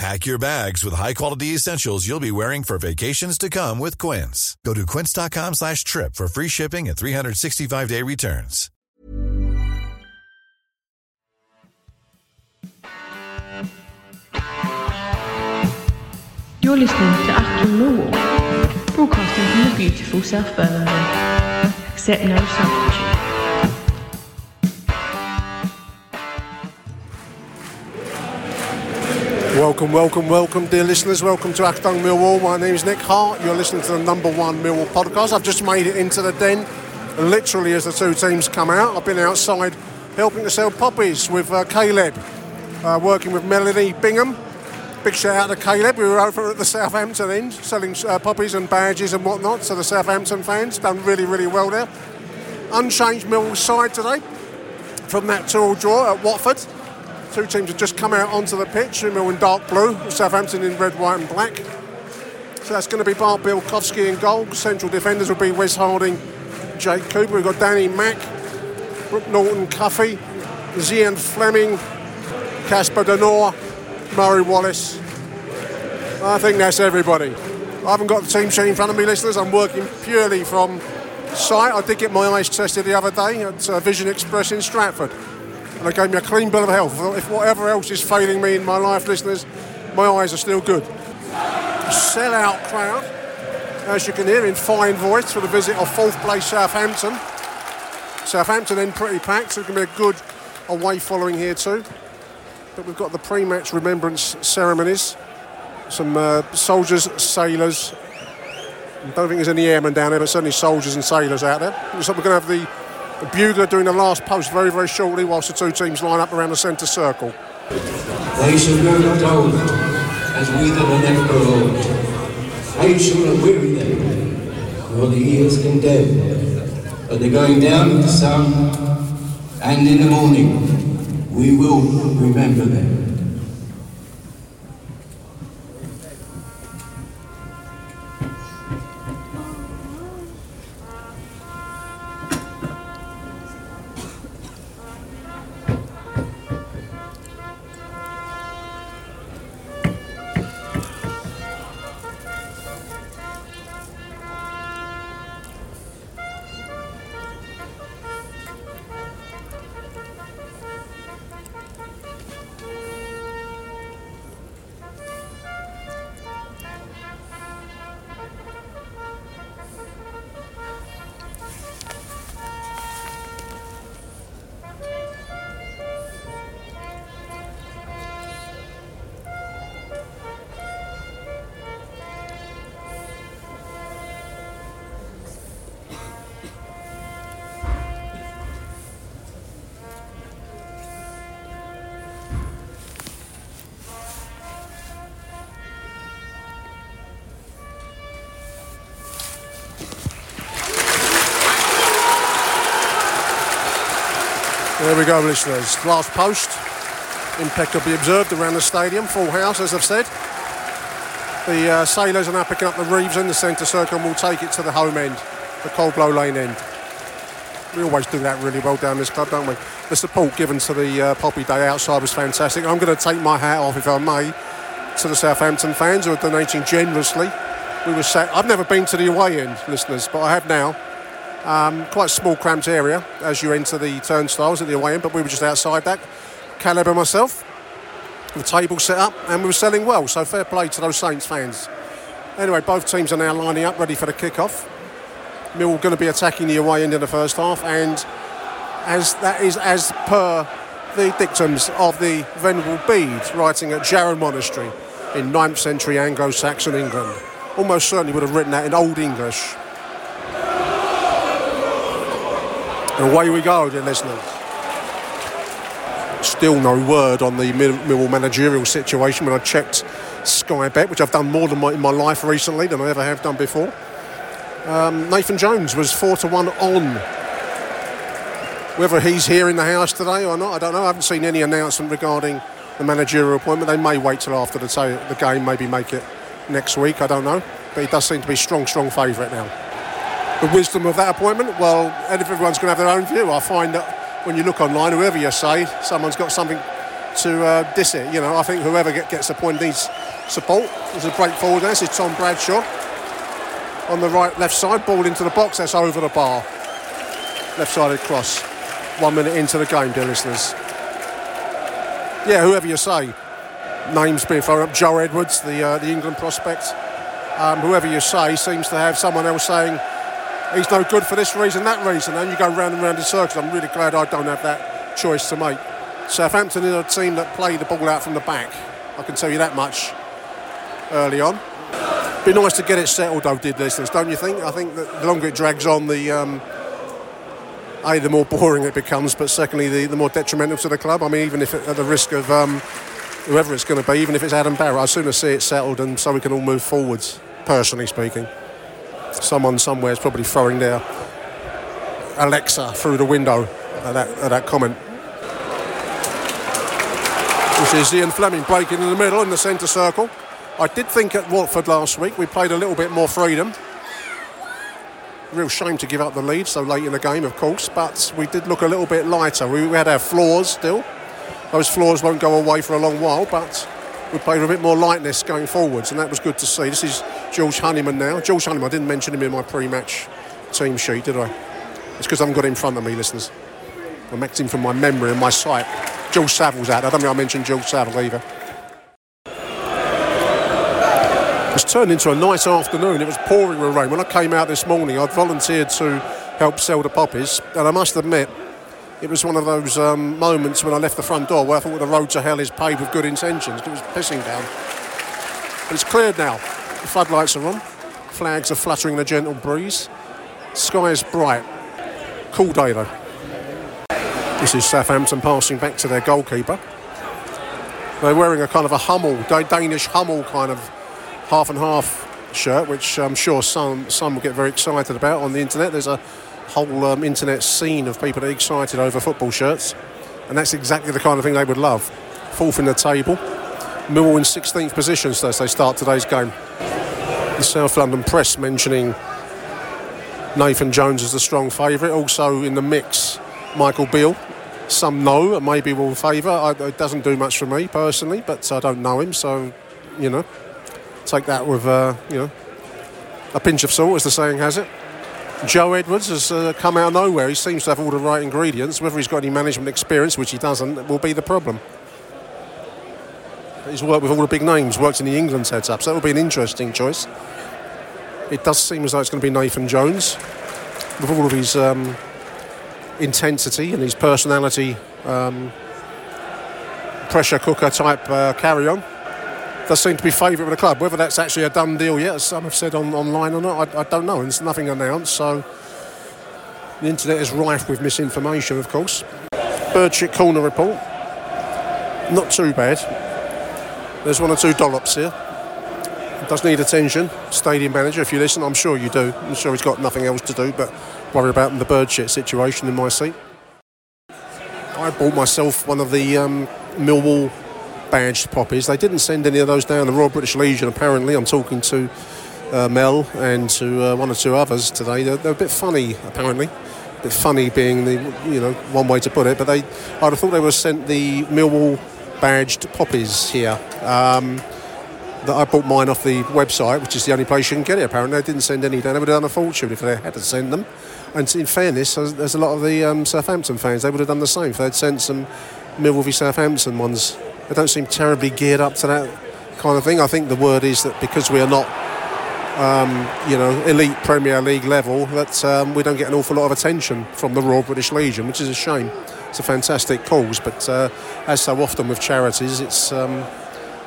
Pack your bags with high-quality essentials you'll be wearing for vacations to come with Quince. Go to quince.com/trip for free shipping and 365-day returns. You're listening to Achtung Millwall, broadcasting from the beautiful South Birmingham. Accept no substitute. Welcome, welcome, welcome, dear listeners. Welcome to Achtung Millwall. My name is Nick Hart. You're listening to the number one Millwall podcast. I've just made it into the den, literally, as the two teams come out. I've been outside helping to sell poppies with Caleb, working with Melody Bingham. Big shout out to Caleb. We were over at the Southampton end, selling poppies and badges and whatnot. So the Southampton fans done really, really well there. Unchanged Millwall side today from that 2-2 draw at Watford. Two teams have just come out onto the pitch, Mill in dark blue, Southampton in red, white and black. So that's going to be Bart Białkowski in goal. Central defenders will be Wes Harding, Jake Cooper. We've got Danny Mack, Brooke Norton-Cuffy, Zian Flemming, Casper Dunor, Murray Wallace. I think that's everybody. I haven't got the team sheet in front of me, listeners. I'm working purely from sight. I did get my eyes tested the other day at Vision Express in Stratford. And they gave me a clean bill of health. If whatever else is failing me in my life, listeners, my eyes are still good. Sell-out crowd, as you can hear in fine voice, for the visit of fourth place Southampton. Southampton then pretty packed, so it's going to be a good away following here too. But we've got the pre-match remembrance ceremonies. Some soldiers, sailors. I don't think there's any airmen down there, but certainly soldiers and sailors out there. So we're going to have the bugler doing the last post very, very shortly whilst the two teams line up around the centre circle. They shall go not old, as we that are never grow old. Age shall not weary them, nor the years condemn. But the going down of the sun, and in the morning, we will remember them. There we go, listeners. Last post, impeccably observed around the stadium. Full house, as I've said. The sailors are now picking up the Reeves in the centre circle and will take it to the home end, the Coldblow Lane end. We always do that really well down this club, don't we? The support given to the Poppy Day outside was fantastic. I'm going to take my hat off, if I may, to the Southampton fans who are donating generously. We were sat. I've never been to the away end, listeners, but I have now. Quite small cramped area as you enter the turnstiles at the away end, but we were just outside that, Caleb and myself, the table set up, and we were selling well, so fair play to those Saints fans. Anyway, both teams are now lining up ready for the kick-off. Millwall going to be attacking the away end in the first half, and as that is as per the dictums of the Venerable Bede writing at Jarrow Monastery in 9th century Anglo-Saxon England. Almost certainly would have written that in Old English. And away we go, dear listeners. Still no word on the Millwall managerial situation. When I checked Sky Bet, which I've done more than in my life recently than I ever have done before, Nathan Jones was 4-1 on. Whether he's here in the house today or not, I don't know. I haven't seen any announcement regarding the managerial appointment. They may wait till after the game, maybe make it next week, I don't know. But he does seem to be strong favourite now. The wisdom of that appointment, well, everyone's going to have their own view. I find that when you look online, whoever you say, someone's got something to diss it. You know, I think whoever gets appointed needs support. There's a break forward there. This is Tom Bradshaw on the left side. Ball into the box. That's over the bar. Left-sided cross. 1 minute into the game, dear listeners. Yeah, whoever you say. Names being thrown up. Joe Edwards, the England prospect. Whoever you say seems to have someone else saying, he's no good for this reason, that reason, and you go round and round in circles. I'm really glad I don't have that choice to make. Southampton is a team that play the ball out from the back. I can tell you that much early on. Be nice to get it settled, though, did listeners, don't you think? I think that the longer it drags on, the more boring it becomes, but secondly, the more detrimental to the club. I mean, even if at the risk of whoever it's going to be, even if it's Adam Barrett, I'd sooner see it settled and so we can all move forwards, personally speaking. Someone somewhere is probably throwing their Alexa through the window at that comment. This is Zian Flemming breaking in the middle in the centre circle. I did think at Watford last week we played a little bit more freedom. Real shame to give up the lead so late in the game, of course, but we did look a little bit lighter. We had our flaws still. Those flaws won't go away for a long while, but we played with a bit more lightness going forwards, and that was good to see. This is George Honeyman now. George Honeyman, I didn't mention him in my pre-match team sheet, did I? It's because I haven't got him in front of me, listeners. I'm acting from my memory and my sight. George Saville's out. I don't think I mentioned George Saville either. It's turned into a nice afternoon. It was pouring with rain. When I came out this morning, I'd volunteered to help sell the poppies, and I must admit, it was one of those moments when I left the front door where I thought the road to hell is paved with good intentions. It was pissing down. But it's cleared now. The floodlights are on. Flags are fluttering in a gentle breeze. Sky is bright. Cool day, though. This is Southampton passing back to their goalkeeper. They're wearing a kind of a Hummel, Danish Hummel kind of half-and-half shirt, which I'm sure some will get very excited about on the internet. There's a whole internet scene of people that are excited over football shirts, and that's exactly the kind of thing they would love. Fourth in the table, Millwall in 16th position as they start today's game. The South London press mentioning Nathan Jones as the strong favourite. Also in the mix, Michael Beale. Some know and maybe will favour. It doesn't do much for me personally, but I don't know him, so you know, take that with a pinch of salt, as the saying has it. Joe Edwards has come out of nowhere. He seems to have all the right ingredients. Whether he's got any management experience, which he doesn't, will be the problem. He's worked with all the big names, worked in the England setup, so that will be an interesting choice. It does seem as though it's going to be Nathan Jones. With all of his intensity and his personality, pressure cooker type carry-on, does seem to be favourite with the club. Whether that's actually a done deal yet, as some have said online or not, I don't know. There's nothing announced, so the internet is rife with misinformation, of course. Birdshot corner report. Not too bad. There's one or two dollops here. It does need attention. Stadium manager, if you listen, I'm sure you do. I'm sure he's got nothing else to do but worry about the birdshot situation in my seat. I bought myself one of the Millwall badged poppies. They didn't send any of those down. The Royal British Legion, apparently. I'm talking to Mel and to one or two others today. They're a bit funny, apparently. A bit funny being the, one way to put it. But I'd have thought they would have sent the Millwall badged poppies here. That I bought mine off the website, which is the only place you can get it, apparently. They didn't send any down. They would have done a fortune if they had to send them. And in fairness, there's a lot of the Southampton fans. They would have done the same if they'd sent some Millwall v Southampton ones. They don't seem terribly geared up to that kind of thing. I think the word is that because we are not elite Premier League level, that we don't get an awful lot of attention from the Royal British Legion, which is a shame. It's a fantastic cause, but as so often with charities, it's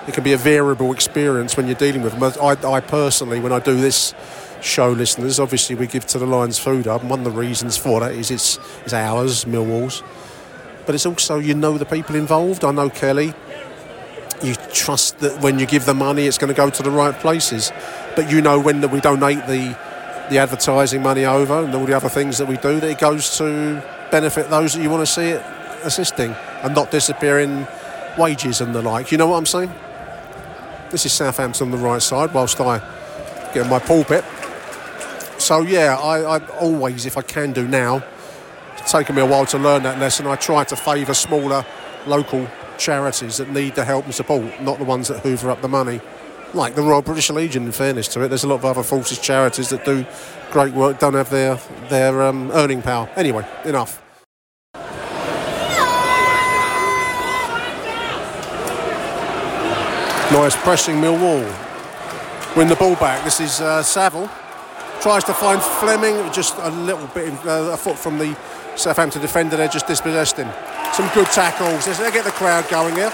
it can be a variable experience when you're dealing with them. I personally, when I do this show, listeners, obviously we give to the Lions Food Hub, and one of the reasons for that is it's ours, Millwall's. But it's also, you know, the people involved. I know Kelly. You trust that when you give the money, it's going to go to the right places. But you know, when we donate the advertising money over and all the other things that we do, that it goes to benefit those that you want to see it assisting and not disappearing wages and the like. You know what I'm saying? This is Southampton on the right side whilst I get my pulpit. So, yeah, I always, if I can do now, it's taken me a while to learn that lesson. I try to favour smaller local charities that need the help and support, not the ones that hoover up the money. Like the Royal British Legion, in fairness to it, there's a lot of other forces charities that do great work, don't have their earning power. Anyway, enough. Nice pressing Millwall. Win the ball back. This is Saville. Tries to find Flemming, just a little bit, a foot from the Southampton defender there, just dispossessed him. Some good tackles. They get the crowd going here.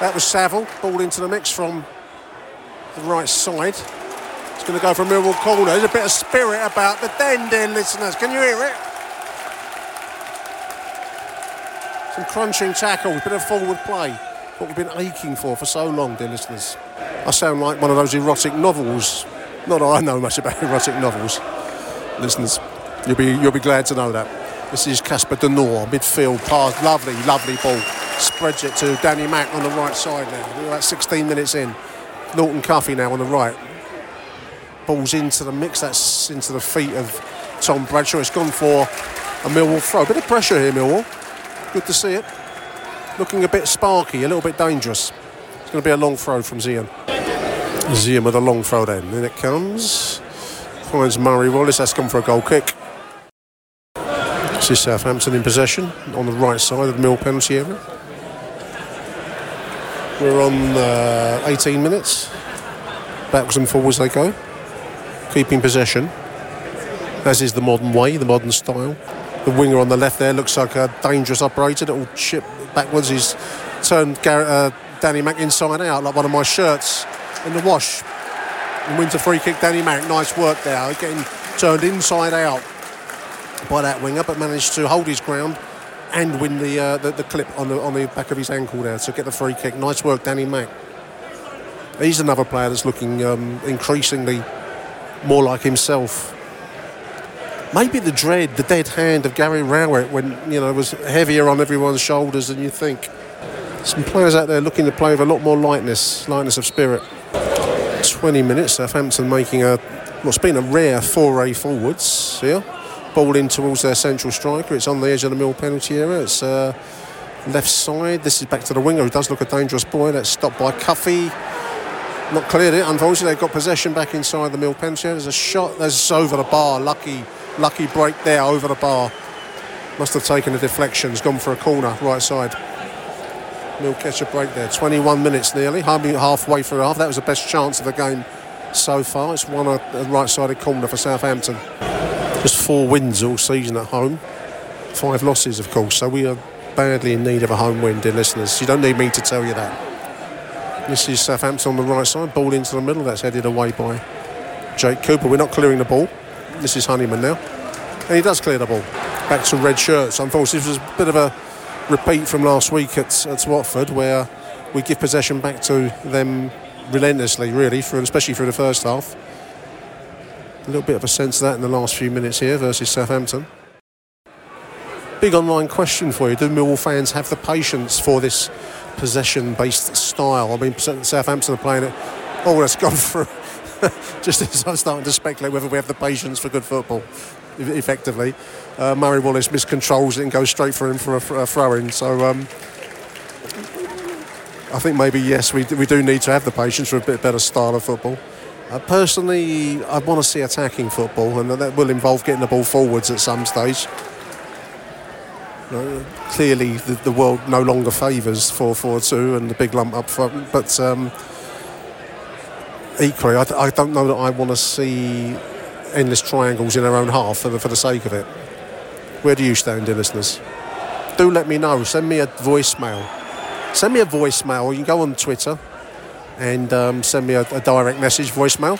That was Saville. Ball into the mix from the right side. It's going to go for a Millwall corner. There's a bit of spirit about the den, listeners. Can you hear it? Some crunching tackles, bit of forward play. What we've been aching for so long, dear listeners. I sound like one of those erotic novels. Not that I know much about erotic novels. Listeners, you'll be glad to know that. This is Casper Dunor, midfield pass. Lovely, lovely ball. Spreads it to Danny Mack on the right side now. We're about 16 minutes in. Norton-Cuffy now on the right. Ball's into the mix. That's into the feet of Tom Bradshaw. It's gone for a Millwall throw. Bit of pressure here, Millwall. Good to see it. Looking a bit sparky, a little bit dangerous. It's going to be a long throw from Zian. Zian with a long throw then. In it comes. Finds Murray Wallace. That's gone for a goal kick. This is Southampton in possession on the right side of the Mill penalty area. We're on 18 minutes. Backwards and forwards they go. Keeping possession. As is the modern way, the modern style. The winger on the left there looks like a dangerous operator that will chip backwards. He's turned Danny Mack inside out like one of my shirts in the wash. And wins a free kick, Danny Mack. Nice work there. Getting turned inside out by that winger, but managed to hold his ground and win the clip on the back of his ankle there to get the free kick. Nice work, Danny Mack. He's another player that's looking increasingly more like himself. Maybe the dead hand of Gary Rowett when, was heavier on everyone's shoulders than you think. Some players out there looking to play with a lot more lightness of spirit. 20 minutes, Southampton making what's been a rare foray forwards here. Ball in towards their central striker. It's on the edge of the Mill penalty area. It's left side. This is back to the winger, who does look a dangerous boy. That's stopped by Cuffy. Not cleared it, unfortunately. They've got possession back inside the Mill penalty area. There's a shot. That's over the bar. Lucky break there over the bar. Must have taken a deflection. It's gone for a corner, right side. Mill catch a break there. 21 minutes nearly. Hardly halfway through half. That was the best chance of the game so far. It's won a right-sided corner for Southampton. Just 4 wins all season at home. 5 losses, of course. So we are badly in need of a home win, dear listeners. You don't need me to tell you that. This is Southampton on the right side. Ball into the middle. That's headed away by Jake Cooper. We're not clearing the ball. This is Honeyman now. And he does clear the ball. Back to red shirts. Unfortunately, this was a bit of a repeat from last week at Watford, where we give possession back to them relentlessly, really, especially through the first half. A little bit of a sense of that in the last few minutes here versus Southampton. Big online question for you. Do Millwall fans have the patience for this possession-based style? I mean, Southampton are playing it. Oh, that's gone through. Just as I'm starting to speculate whether we have the patience for good football, effectively. Murray Wallace miscontrols it and goes straight for him for a throw-in. So I think maybe, yes, we do need to have the patience for a bit better style of football. Personally, I want to see attacking football, and that will involve getting the ball forwards at some stage. Clearly, the world no longer favours 4-4-2 and the big lump up front, but equally, I don't know that I want to see endless triangles in our own half for the sake of it. Where do you stand, dear listeners? Do let me know. Send me a voicemail. You can go on Twitter and send me a direct message voicemail.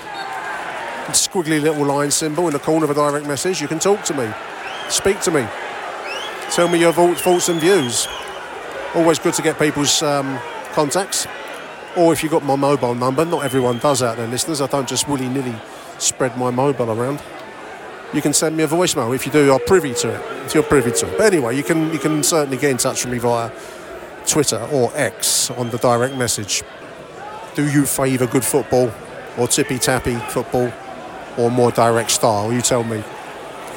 Squiggly little line symbol in the corner of a direct message. You can talk to me. Speak to me. Tell me your thoughts and views. Always good to get people's contacts. Or if you've got my mobile number, not everyone does out there, listeners. I don't just willy-nilly spread my mobile around. You can send me a voicemail if you do. I'm privy to it. But anyway, you can certainly get in touch with me via Twitter or X on the direct message. Do you favour good football or tippy-tappy football or more direct style? You tell me.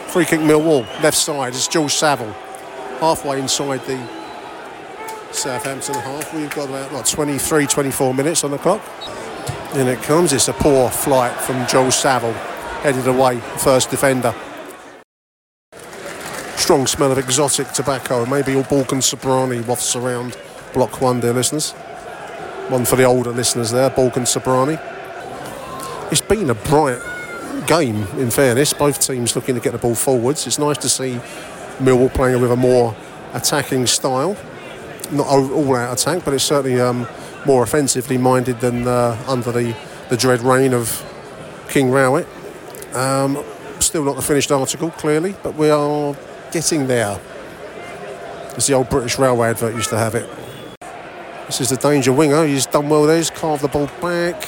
Free kick Millwall, left side. It's George Saville. Halfway inside the Southampton half. We've got about 23, 24 minutes on the clock. In it comes. It's a poor flight from George Saville. Headed away, first defender. Strong smell of exotic tobacco. Maybe all Balkan Sobrani wafts around block one, dear listeners. One for the older listeners there, Balkan Sobrani. It's been a bright game, in fairness. Both teams looking to get the ball forwards. It's nice to see Millwall playing with a more attacking style. Not all-out attack, but it's certainly more offensively minded than under the dread reign of King Rowett. Still not the finished article, clearly, but we are getting there. As the old British Railway advert used to have it. This is the danger winger. He's done well there. He's carved the ball back.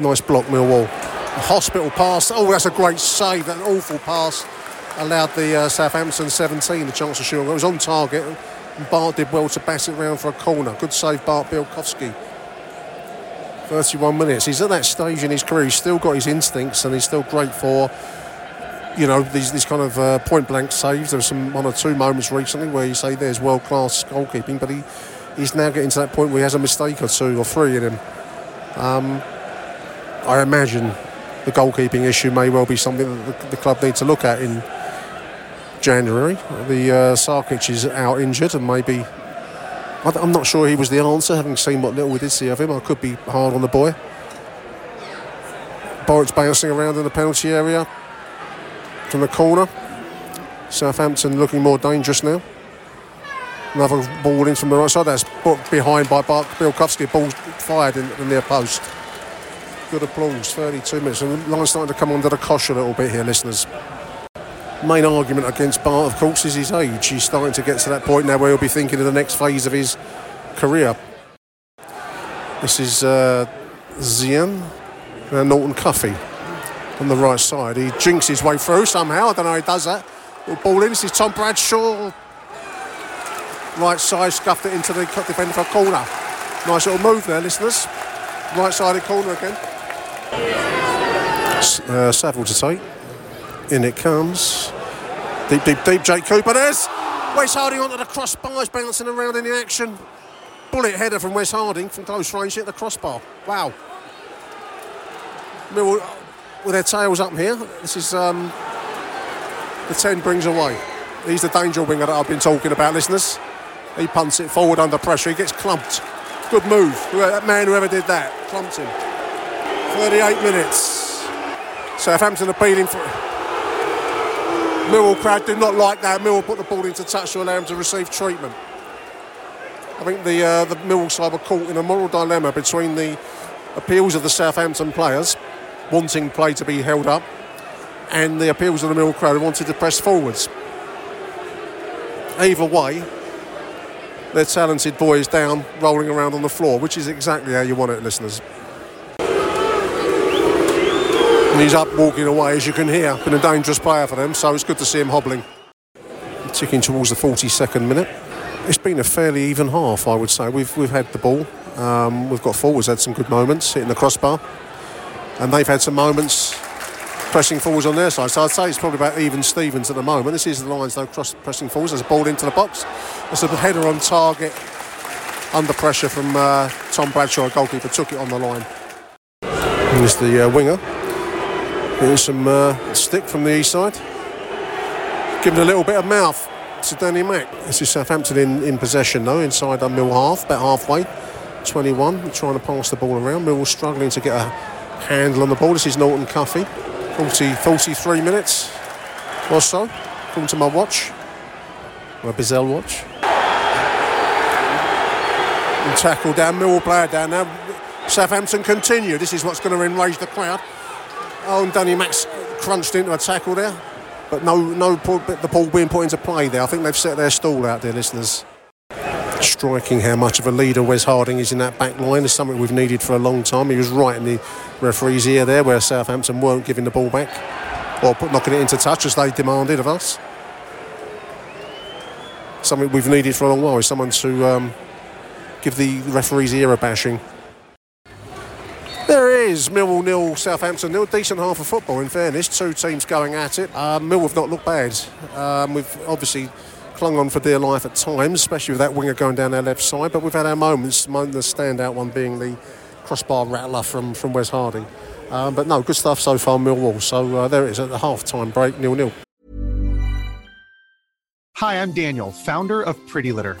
Nice block, Millwall. A hospital pass. Oh, that's a great save. That awful pass allowed the Southampton 17 the chance of shooting. It was on target. And Bart did well to bat it round for a corner. Good save, Bart Białkowski. 31 minutes. He's at that stage in his career. He's still got his instincts, and he's still great for, you know, these kind of point-blank saves. There were some one or two moments recently where you say there's world-class goalkeeping, but he's now getting to that point where he has a mistake or two or three in him. I imagine the goalkeeping issue may well be something that the club need to look at in January. The Sarkic is out injured, and maybe I'm not sure he was the answer, having seen what little we did see of him. I could be hard on the boy. Barrett's bouncing around in the penalty area from the corner. Southampton looking more dangerous now. Another ball in from the right side. That's booked behind by Bart Białkowski. Ball fired in the near post. Good applause, 32 minutes. And Lions starting to come under the cosh a little bit here, listeners. Main argument against Bart, of course, is his age. He's starting to get to that point now where he'll be thinking of the next phase of his career. This is Zian Norton-Cuffy on the right side. He jinxes his way through somehow. I don't know how he does that. Little ball in. This is Tom Bradshaw. Right side, scuffed it into the defender for a corner. Nice little move there, listeners. Right-sided corner again. Saville to take. In it comes. Deep, deep, deep. Jake Cooper. There's Wes Harding onto the crossbar. He's bouncing around in the action. Bullet header from Wes Harding from close range at the crossbar. Wow. Millwall with their tails up here. This is the 10 brings away. He's the danger winger that I've been talking about, listeners. He punts it forward under pressure. He gets clumped. Good move. That man, whoever did that, clumped him. 38 minutes. Southampton appealing for it. Millwall crowd do not like that. Millwall put the ball into touch to allow him to receive treatment. I think the Millwall side were caught in a moral dilemma between the appeals of the Southampton players wanting play to be held up and the appeals of the Millwall crowd who wanted to press forwards. Either way, they're talented boys down, rolling around on the floor, which is exactly how you want it, listeners. And he's up walking away, as you can hear. Been a dangerous player for them, so it's good to see him hobbling. Ticking towards the 42nd minute. It's been a fairly even half, I would say. We've had the ball. We've got forwards, had some good moments, hitting the crossbar. And they've had some moments pressing forwards on their side. So I'd say it's probably about even Stevens at the moment. This is the Lions, though, pressing forwards. There's a ball into the box. There's a header on target under pressure from Tom Bradshaw, goalkeeper, took it on the line. And it's the winger. Here's some stick from the east side. Giving a little bit of mouth to Danny Mack. This is Southampton in possession, though, inside our Mill half, about halfway. 21, trying to pass the ball around. Millwall struggling to get a handle on the ball. This is Norton-Cuffy. 43 minutes or so, according to my watch. My Bizzell watch. And tackle down, Millwall player down now. Southampton continue. This is what's going to enrage the crowd. Oh, and Danny Mack's crunched into a tackle there. But no, the ball being put into play there. I think they've set their stall out there, listeners. Striking how much of a leader Wes Harding is in that back line is something we've needed for a long time. He was right in the referee's ear there where Southampton weren't giving the ball back or knocking it into touch as they demanded of us. Something we've needed for a long while is someone to give the referee's ear a bashing. There it is, Millwall 0, Southampton 0. Decent half of football in fairness, two teams going at it. Millwall have not looked bad. We've obviously clung on for dear life at times, especially with that winger going down our left side, but we've had our moments, the standout one being the crossbar rattler from Wes Harding. But no, good stuff so far, Millwall. So there it is at the half-time break, 0-0. Hi, I'm Daniel, founder of Pretty Litter.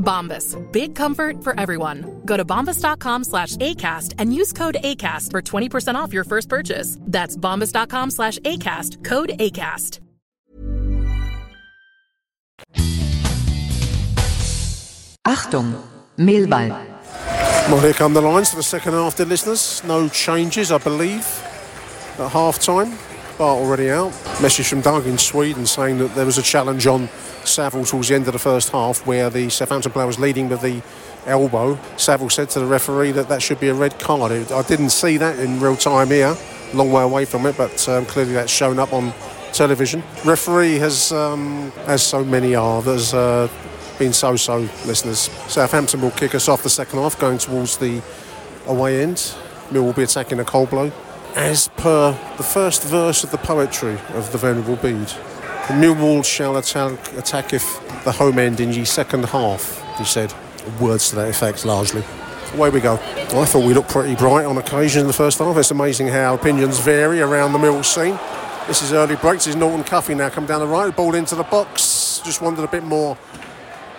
Bombas. Big comfort for everyone. Go to bombas.com/ACAST and use code ACAST for 20% off your first purchase. That's bombas.com/ACAST, code ACAST. Achtung, Millwall. Well, here come the lines for the second half, dear listeners. No changes, I believe, at half-time. Bart already out. Message from Doug in Sweden saying that there was a challenge on Saville towards the end of the first half where the Southampton player was leading with the elbow. Saville said to the referee that should be a red card. I didn't see that in real time here. Long way away from it, but clearly that's shown up on television. Referee has, as so many are, there's... been so-so, listeners. Southampton will kick us off the second half, going towards the away end. Millwall will be attacking a cold blow, as per the first verse of the poetry of the Venerable Bede. Millwall shall attack if the home end in ye second half, he said. Words to that effect, largely. Away we go. Well, I thought we looked pretty bright on occasion in the first half. It's amazing how opinions vary around the Millwall scene. This is early breaks. This is Norton-Cuffy now come down the right, ball into the box. Just wanted a bit more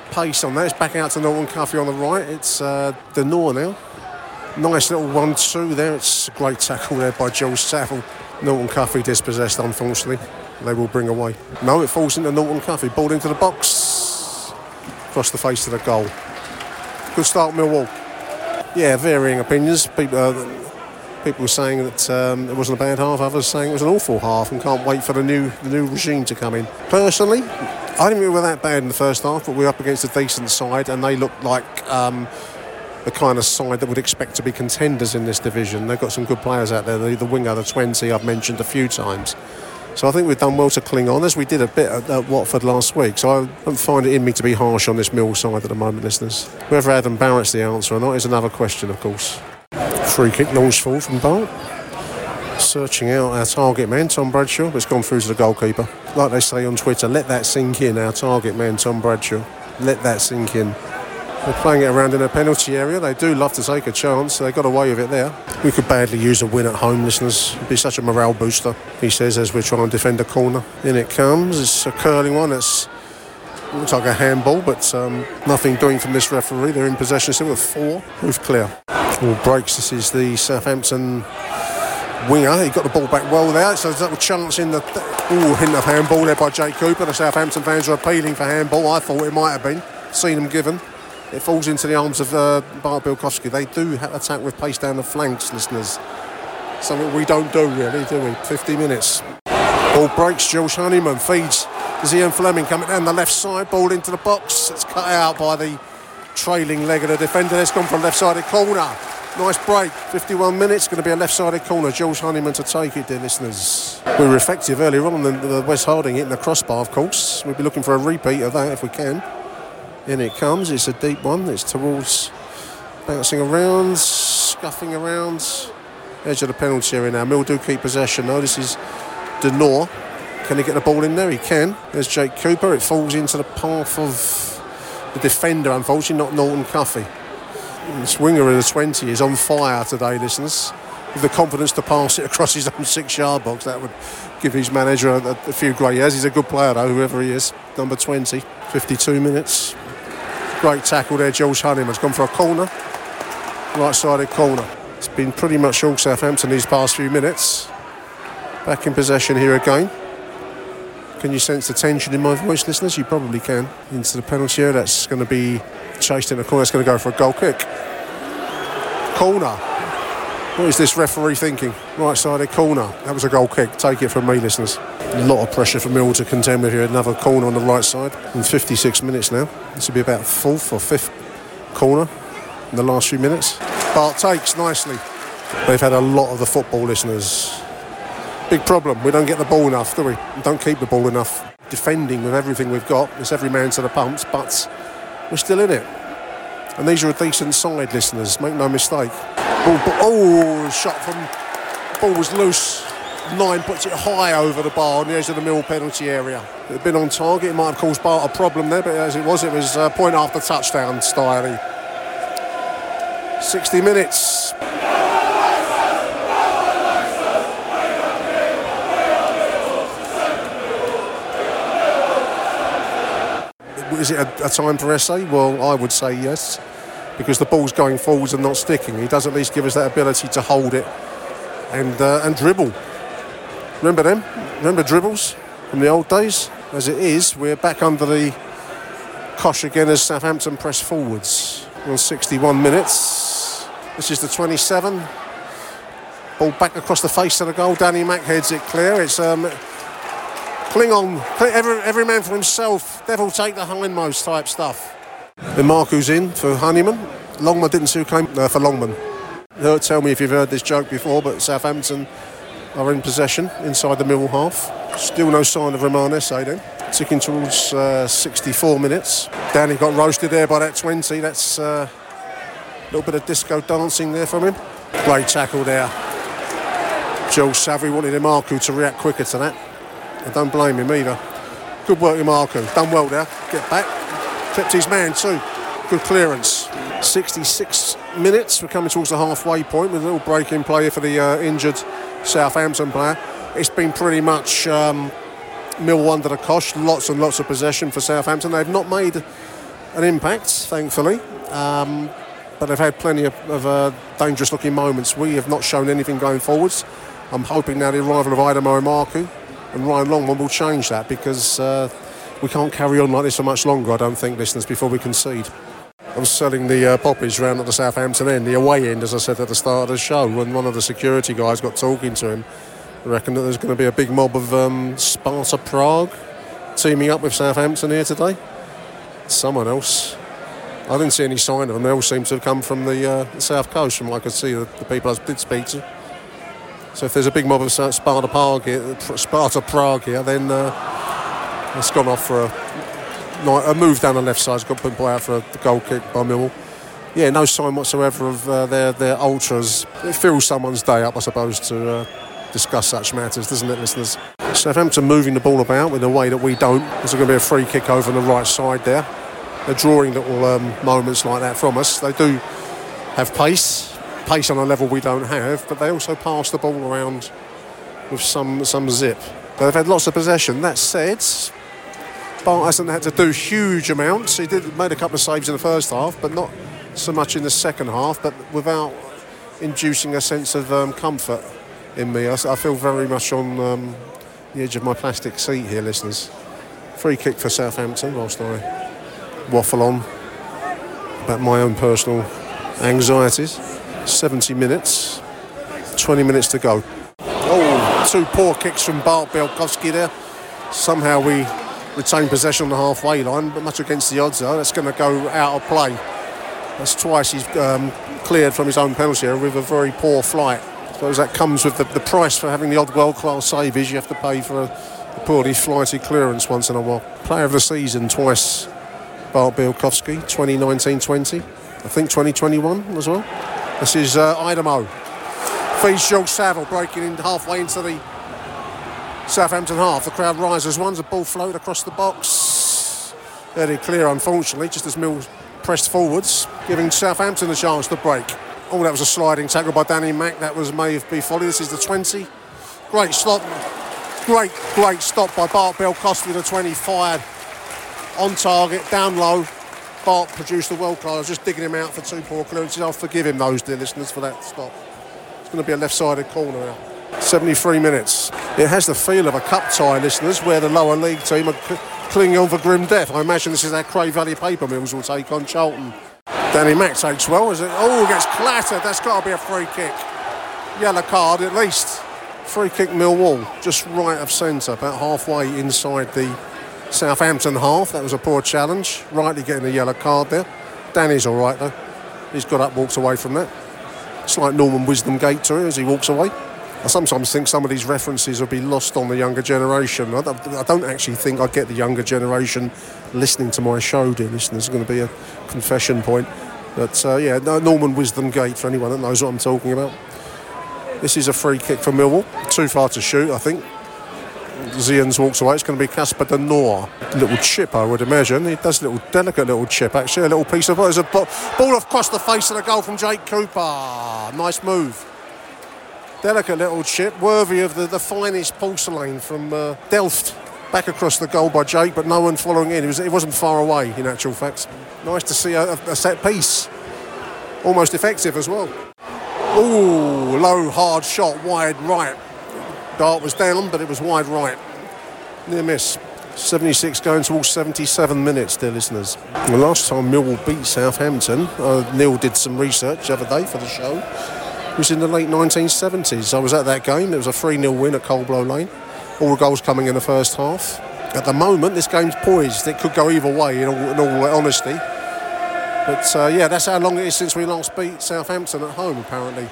pace on that. It's back out to Norton-Cuffy on the right. It's Dunor now. Nice little 1-2 there. It's a great tackle there by George Saville. Norton-Cuffy dispossessed, unfortunately. They will bring away. No, it falls into Norton-Cuffy. Ball into the box. Across the face of the goal. Good start, Millwall. Yeah, varying opinions. People were saying that it wasn't a bad half. Others saying it was an awful half and can't wait for the new regime to come in. Personally, I didn't think we were that bad in the first half, but we were up against a decent side, and they looked like the kind of side that would expect to be contenders in this division. They've got some good players out there, the winger, the 20 I've mentioned a few times. So I think we've done well to cling on, as we did a bit at Watford last week. So I don't find it in me to be harsh on this Mill side at the moment, listeners. Whether Adam Barrett's the answer or not is another question, of course. Free kick, launch forward from Bart. Searching out our target man, Tom Bradshaw, but it's gone through to the goalkeeper. Like they say on Twitter, let that sink in, our target man, Tom Bradshaw. Let that sink in. They're playing it around in a penalty area. They do love to take a chance, so they got away with it there. We could badly use a win at home, listeners. It'd be such a morale booster, he says, as we're trying to defend a corner. In it comes. It's a curling one. It's looks like a handball, but nothing doing from this referee. They're in possession still with four. Move clear. All breaks. This is the Southampton winger. He got the ball back well there. So there's that chance in the... hint of handball there by Jake Cooper. The Southampton fans are appealing for handball. I thought it might have been. Seen them given. It falls into the arms of Bart Białkowski. They do attack with pace down the flanks, listeners. Something we don't do, really, do we? 50 minutes. Ball breaks. George Honeyman feeds Zian Flemming coming down the left side. Ball into the box. It's cut out by the trailing leg of the defender. That's gone from left-sided corner. Nice break. 51 minutes. Going to be a left-sided corner. George Honeyman to take it, dear listeners. We were effective earlier on than the Wes Harding hitting the crossbar, of course. We'll be looking for a repeat of that if we can. In it comes. It's a deep one. It's towards, bouncing around, scuffing around. Edge of the penalty area now. Mill do keep possession though. This is Dunor. Can he get the ball in there? He can. There's Jake Cooper. It falls into the path of the defender, unfortunately, not Norton-Cuffy. This winger in the 20 is on fire today, listeners. With the confidence to pass it across his own 6-yard box, that would give his manager a few grey hairs. He's a good player though, whoever he is. Number 20, 52 minutes. Great tackle there, George Honeyman's gone for a corner, right-sided corner. It's been pretty much all Southampton these past few minutes. Back in possession here again. Can you sense the tension in my voice, listeners? You probably can. Into the penalty area, that's going to be chased in the corner, that's going to go for a goal kick. Corner. What is this referee thinking? Right-sided corner. That was a goal kick, take it from me, listeners. A lot of pressure for Mill to contend with here. Another corner on the right side. In 56 minutes now. This will be about fourth or fifth corner in the last few minutes. Bart takes nicely. They've had a lot of the football, listeners. Big problem. We don't get the ball enough, do we? We don't keep the ball enough. Defending with everything we've got. It's every man to the pumps, but we're still in it. And these are a decent side, listeners. Make no mistake. Shot from... Ball was loose. Nine puts it high over the bar on the edge of the Mill penalty area. It had been on target, it might have caused Bart a problem there, but as it was point after touchdown style. 60 minutes. Is it a time for SA? Well, I would say yes, because the ball's going forwards and not sticking. He does at least give us that ability to hold it and dribble. Remember them? Remember dribbles from the old days? As it is, we're back under the cosh again as Southampton press forwards. On 61 minutes. This is the 27. Ball back across the face of the goal. Danny Mack heads it clear. It's Klingon. Every man for himself. Devil take the hindmost type stuff. Emakhu's in for Honeyman. Longman didn't see who came for Longman. Don't tell me if you've heard this joke before, but Southampton are in possession inside the Mill half. Still no sign of Romanese then. Ticking towards 64 minutes. Danny got roasted there by that 20. That's a little bit of disco dancing there from him. Great tackle there. George Saville wanted Emakhu to react quicker to that. I don't blame him either. Good work Emakhu. Done well there. Get back. Clipped his man too. Good clearance. 66 minutes. We're coming towards the halfway point with a little break in play for the injured Southampton player. It's been pretty much Mill under the cosh, lots and lots of possession for Southampton. They've not made an impact, thankfully, but they've had plenty of dangerous looking moments. We have not shown anything going forwards. I'm hoping now the arrival of Idamo Emakhu and Ryan Longman will change that, because we can't carry on like this for much longer, I don't think, listeners, before we concede. I was selling the poppies round at the Southampton end, the away end, as I said at the start of the show, when one of the security guys got talking to him. I reckon that there's going to be a big mob of Sparta Prague teaming up with Southampton here today. Someone else. I didn't see any sign of them. They all seem to have come from the south coast, from what I could see, the people I did speak to. So if there's a big mob of Sparta Prague here, then it's gone off for a move down the left side. It's got put by out for a goal kick by Millwall. Yeah, no sign whatsoever of their ultras. It fills someone's day up, I suppose, to... discuss such matters, doesn't it, listeners? Southampton moving the ball about in a way that we don't. There's going to be a free kick over on the right side there. They're drawing little moments like that from us. They do have pace on a level we don't have, but they also pass the ball around with some zip. They've had lots of possession. That said, Bart hasn't had to do huge amounts. He did made a couple of saves in the first half, but not so much in the second half, but without inducing a sense of comfort in me. I feel very much on the edge of my plastic seat here, listeners. Free kick for Southampton whilst I waffle on about my own personal anxieties. 70 minutes, 20 minutes to go. Oh, two poor kicks from Bart Białkowski there. Somehow we retain possession on the halfway line, but much against the odds though. That's going to go out of play. That's twice he's cleared from his own penalty area with a very poor flight. I suppose that comes with the price for having the odd world-class save is you have to pay for a poorly flighty clearance once in a while. Player of the season twice, Bart Białkowski, 2019-20, I think 2021 as well. This is Idamo. Feeds George Saville, breaking in halfway into the Southampton half. The crowd rises once, a ball floated across the box. Very clear, unfortunately, just as Mills pressed forwards, giving Southampton a chance to break. Oh, that was a sliding tackle by Danny Mack. That was may be folly. This is the 20. Great stop. Great stop by Bart Białkowski, the 20, fired on target, down low. Bart produced the world class. I was just digging him out for two poor clearances. I'll forgive him, those dear listeners, for that stop. It's going to be a left-sided corner now. 73 minutes. It has the feel of a cup tie, listeners, where the lower league team are clinging on for grim death. I imagine this is how Cray Valley Paper Mills will take on Charlton. Danny Mack takes well. Is it? Oh, gets clattered. That's got to be a free kick. Yellow card at least. Free kick Millwall, just right of centre, about halfway inside the Southampton half. That was a poor challenge. Rightly getting a yellow card there. Danny's all right though. He's got up, walked away from that. It's like Norman Wisdom Gate to him as he walks away. I sometimes think some of these references will be lost on the younger generation. I don't actually think I get the younger generation listening to my show, dear listeners. It's going to be a confession point. But yeah, Norman Wisdom Gate for anyone that knows what I'm talking about. This is a free kick for Millwall. Too far to shoot, I think. Zian's walks away. It's going to be Casper Dunor. Little chip, I would imagine. He does a little delicate little chip, actually. A little piece of... There's a ball across the face of the goal from Jake Cooper. Nice move. Delicate little chip, worthy of the finest porcelain from Delft. Back across the goal by Jake, but no one following in. It wasn't far away, in actual fact. Nice to see a set piece. Almost effective as well. Ooh, low, hard shot, wide right. Dart was down, but it was wide right. Near miss. 76 going towards 77 minutes, dear listeners. The last time Millwall beat Southampton, Neil did some research the other day for the show. It was in the late 1970s. I was at that game. It was a 3-0 win at Coldblow Lane. All the goals coming in the first half. At the moment, this game's poised. It could go either way, in all honesty. But, yeah, that's how long it is since we last beat Southampton at home, apparently.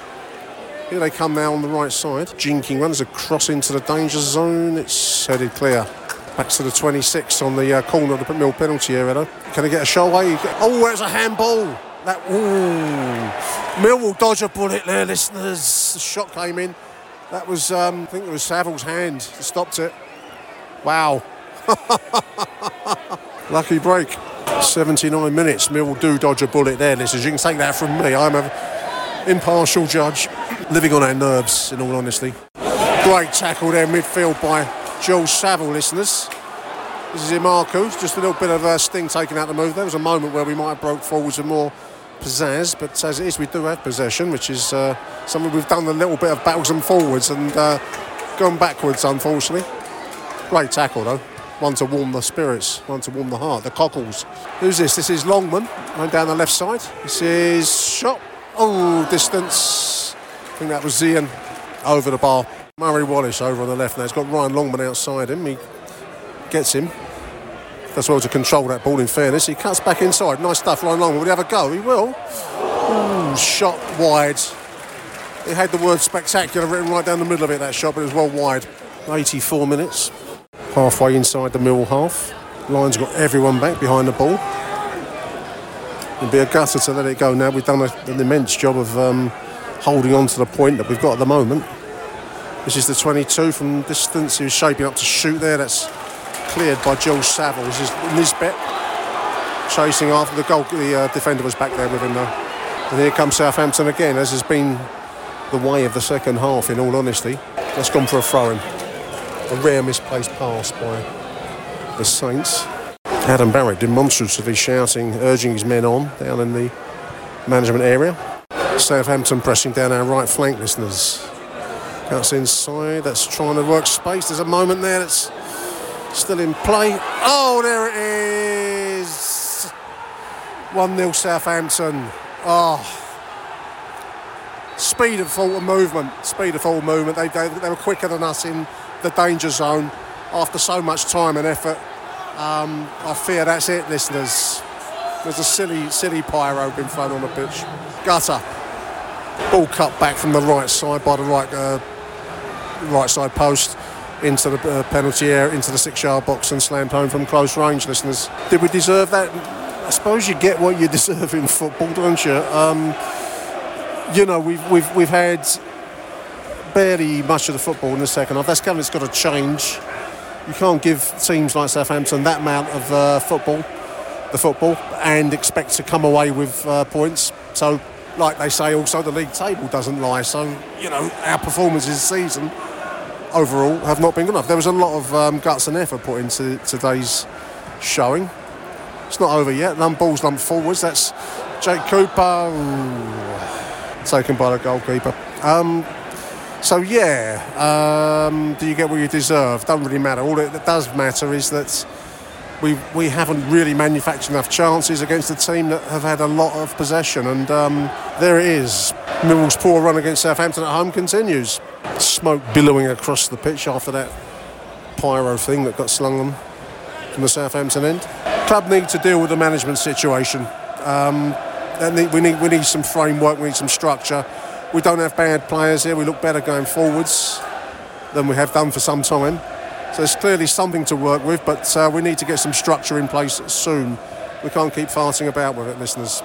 Here they come now on the right side. Jinking runs across into the danger zone. It's headed clear. Back to the 26 on the corner of the Mill penalty area, though. Can they get a shot away? Oh, there's a handball. That, ooh, Millwall dodge a bullet there, listeners. The shot came in. That was, I think it was Saville's hand that stopped it. Wow. Lucky break. 79 minutes. Millwall do dodge a bullet there, listeners. You can take that from me. I'm an impartial judge. Living on our nerves, in all honesty. Great tackle there, midfield by George Saville, listeners. This is Emakhu. Just a little bit of a sting taken out the move. There was a moment where we might have broke forwards with more pizzazz, but as it is, we do have possession, which is something we've done a little bit of battles and forwards and gone backwards, unfortunately. Great tackle, though. One to warm the spirits, one to warm the heart, the cockles. Who's this? This is Longman, going down the left side. This is shot. Oh, distance. I think that was Zian over the bar. Murray Wallace over on the left now. He's got Ryan Longman outside him. He gets him. That's well to control that ball, in fairness. He cuts back inside. Nice stuff, Ryan Longman. Will he have a go? He will. Ooh, shot wide. It had the word spectacular written right down the middle of it, that shot, but it was well wide. 84 minutes. Halfway inside the Mill half. Lions got everyone back behind the ball. It'd be a gutter to let it go now. We've done an immense job of holding on to the point that we've got at the moment. This is the 22 from distance. He was shaping up to shoot there. That's cleared by George Saville. This is Nisbet chasing after the goal. The defender was back there with him though. And here comes Southampton again, as has been the way of the second half, in all honesty. That's gone for a throw-in. A rare misplaced pass by the Saints. Adam Barrett demonstratively shouting, urging his men on down in the management area. Southampton pressing down our right flank, listeners. Cuts inside, that's trying to work space. There's a moment there that's still in play. Oh, there it is! 1-0 Southampton. Oh. Speed of forward movement. They were quicker than us in the danger zone after so much time and effort. I fear that's it, listeners. There's a silly pyro being thrown on the pitch. Gutter. Ball cut back from the right side by the right side post into the penalty area, into the 6-yard box and slammed home from close range, listeners. Did we deserve that? I suppose you get what you deserve in football, don't you? You know, we've had barely much of the football in the second half. That's something that's got to change. You can't give teams like Southampton that amount of football, and expect to come away with points. So, like they say, also the league table doesn't lie. So, you know, our performances this season overall have not been good enough. There was a lot of guts and effort put into today's showing. It's not over yet. Lump forwards. That's Jake Cooper. Ooh. Taken by the goalkeeper. Do you get what you deserve? Doesn't really matter. All that does matter is that we haven't really manufactured enough chances against a team that have had a lot of possession, and there it is. Millwall's poor run against Southampton at home continues. Smoke billowing across the pitch after that pyro thing that got slung on from the Southampton end. Club need to deal with the management situation. And we need some framework, we need some structure. We don't have bad players here. We look better going forwards than we have done for some time. So there's clearly something to work with, but we need to get some structure in place soon. We can't keep farting about with it, listeners.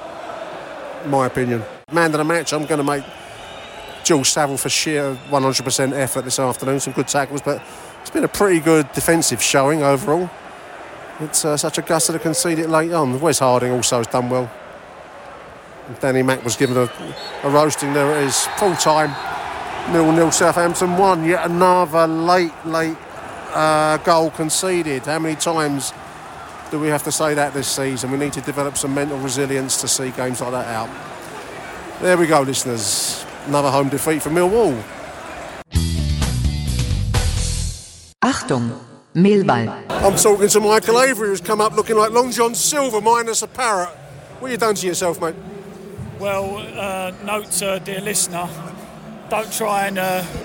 My opinion. Man of the match, I'm going to make George Saville for sheer 100% effort this afternoon. Some good tackles, but it's been a pretty good defensive showing overall. It's such a guster to concede it late on. Wes Harding also has done well. Danny Mack was given a roasting. There it is. Full time. 0-0 Southampton 1. Yet another late goal conceded. How many times do we have to say that this season? We need to develop some mental resilience to see games like that out. There we go, listeners. Another home defeat for Millwall. Achtung, Millwall. I'm talking to Michael Avery, who's come up looking like Long John Silver minus a parrot. What have you done to yourself, mate? Well, note, dear listener, don't try and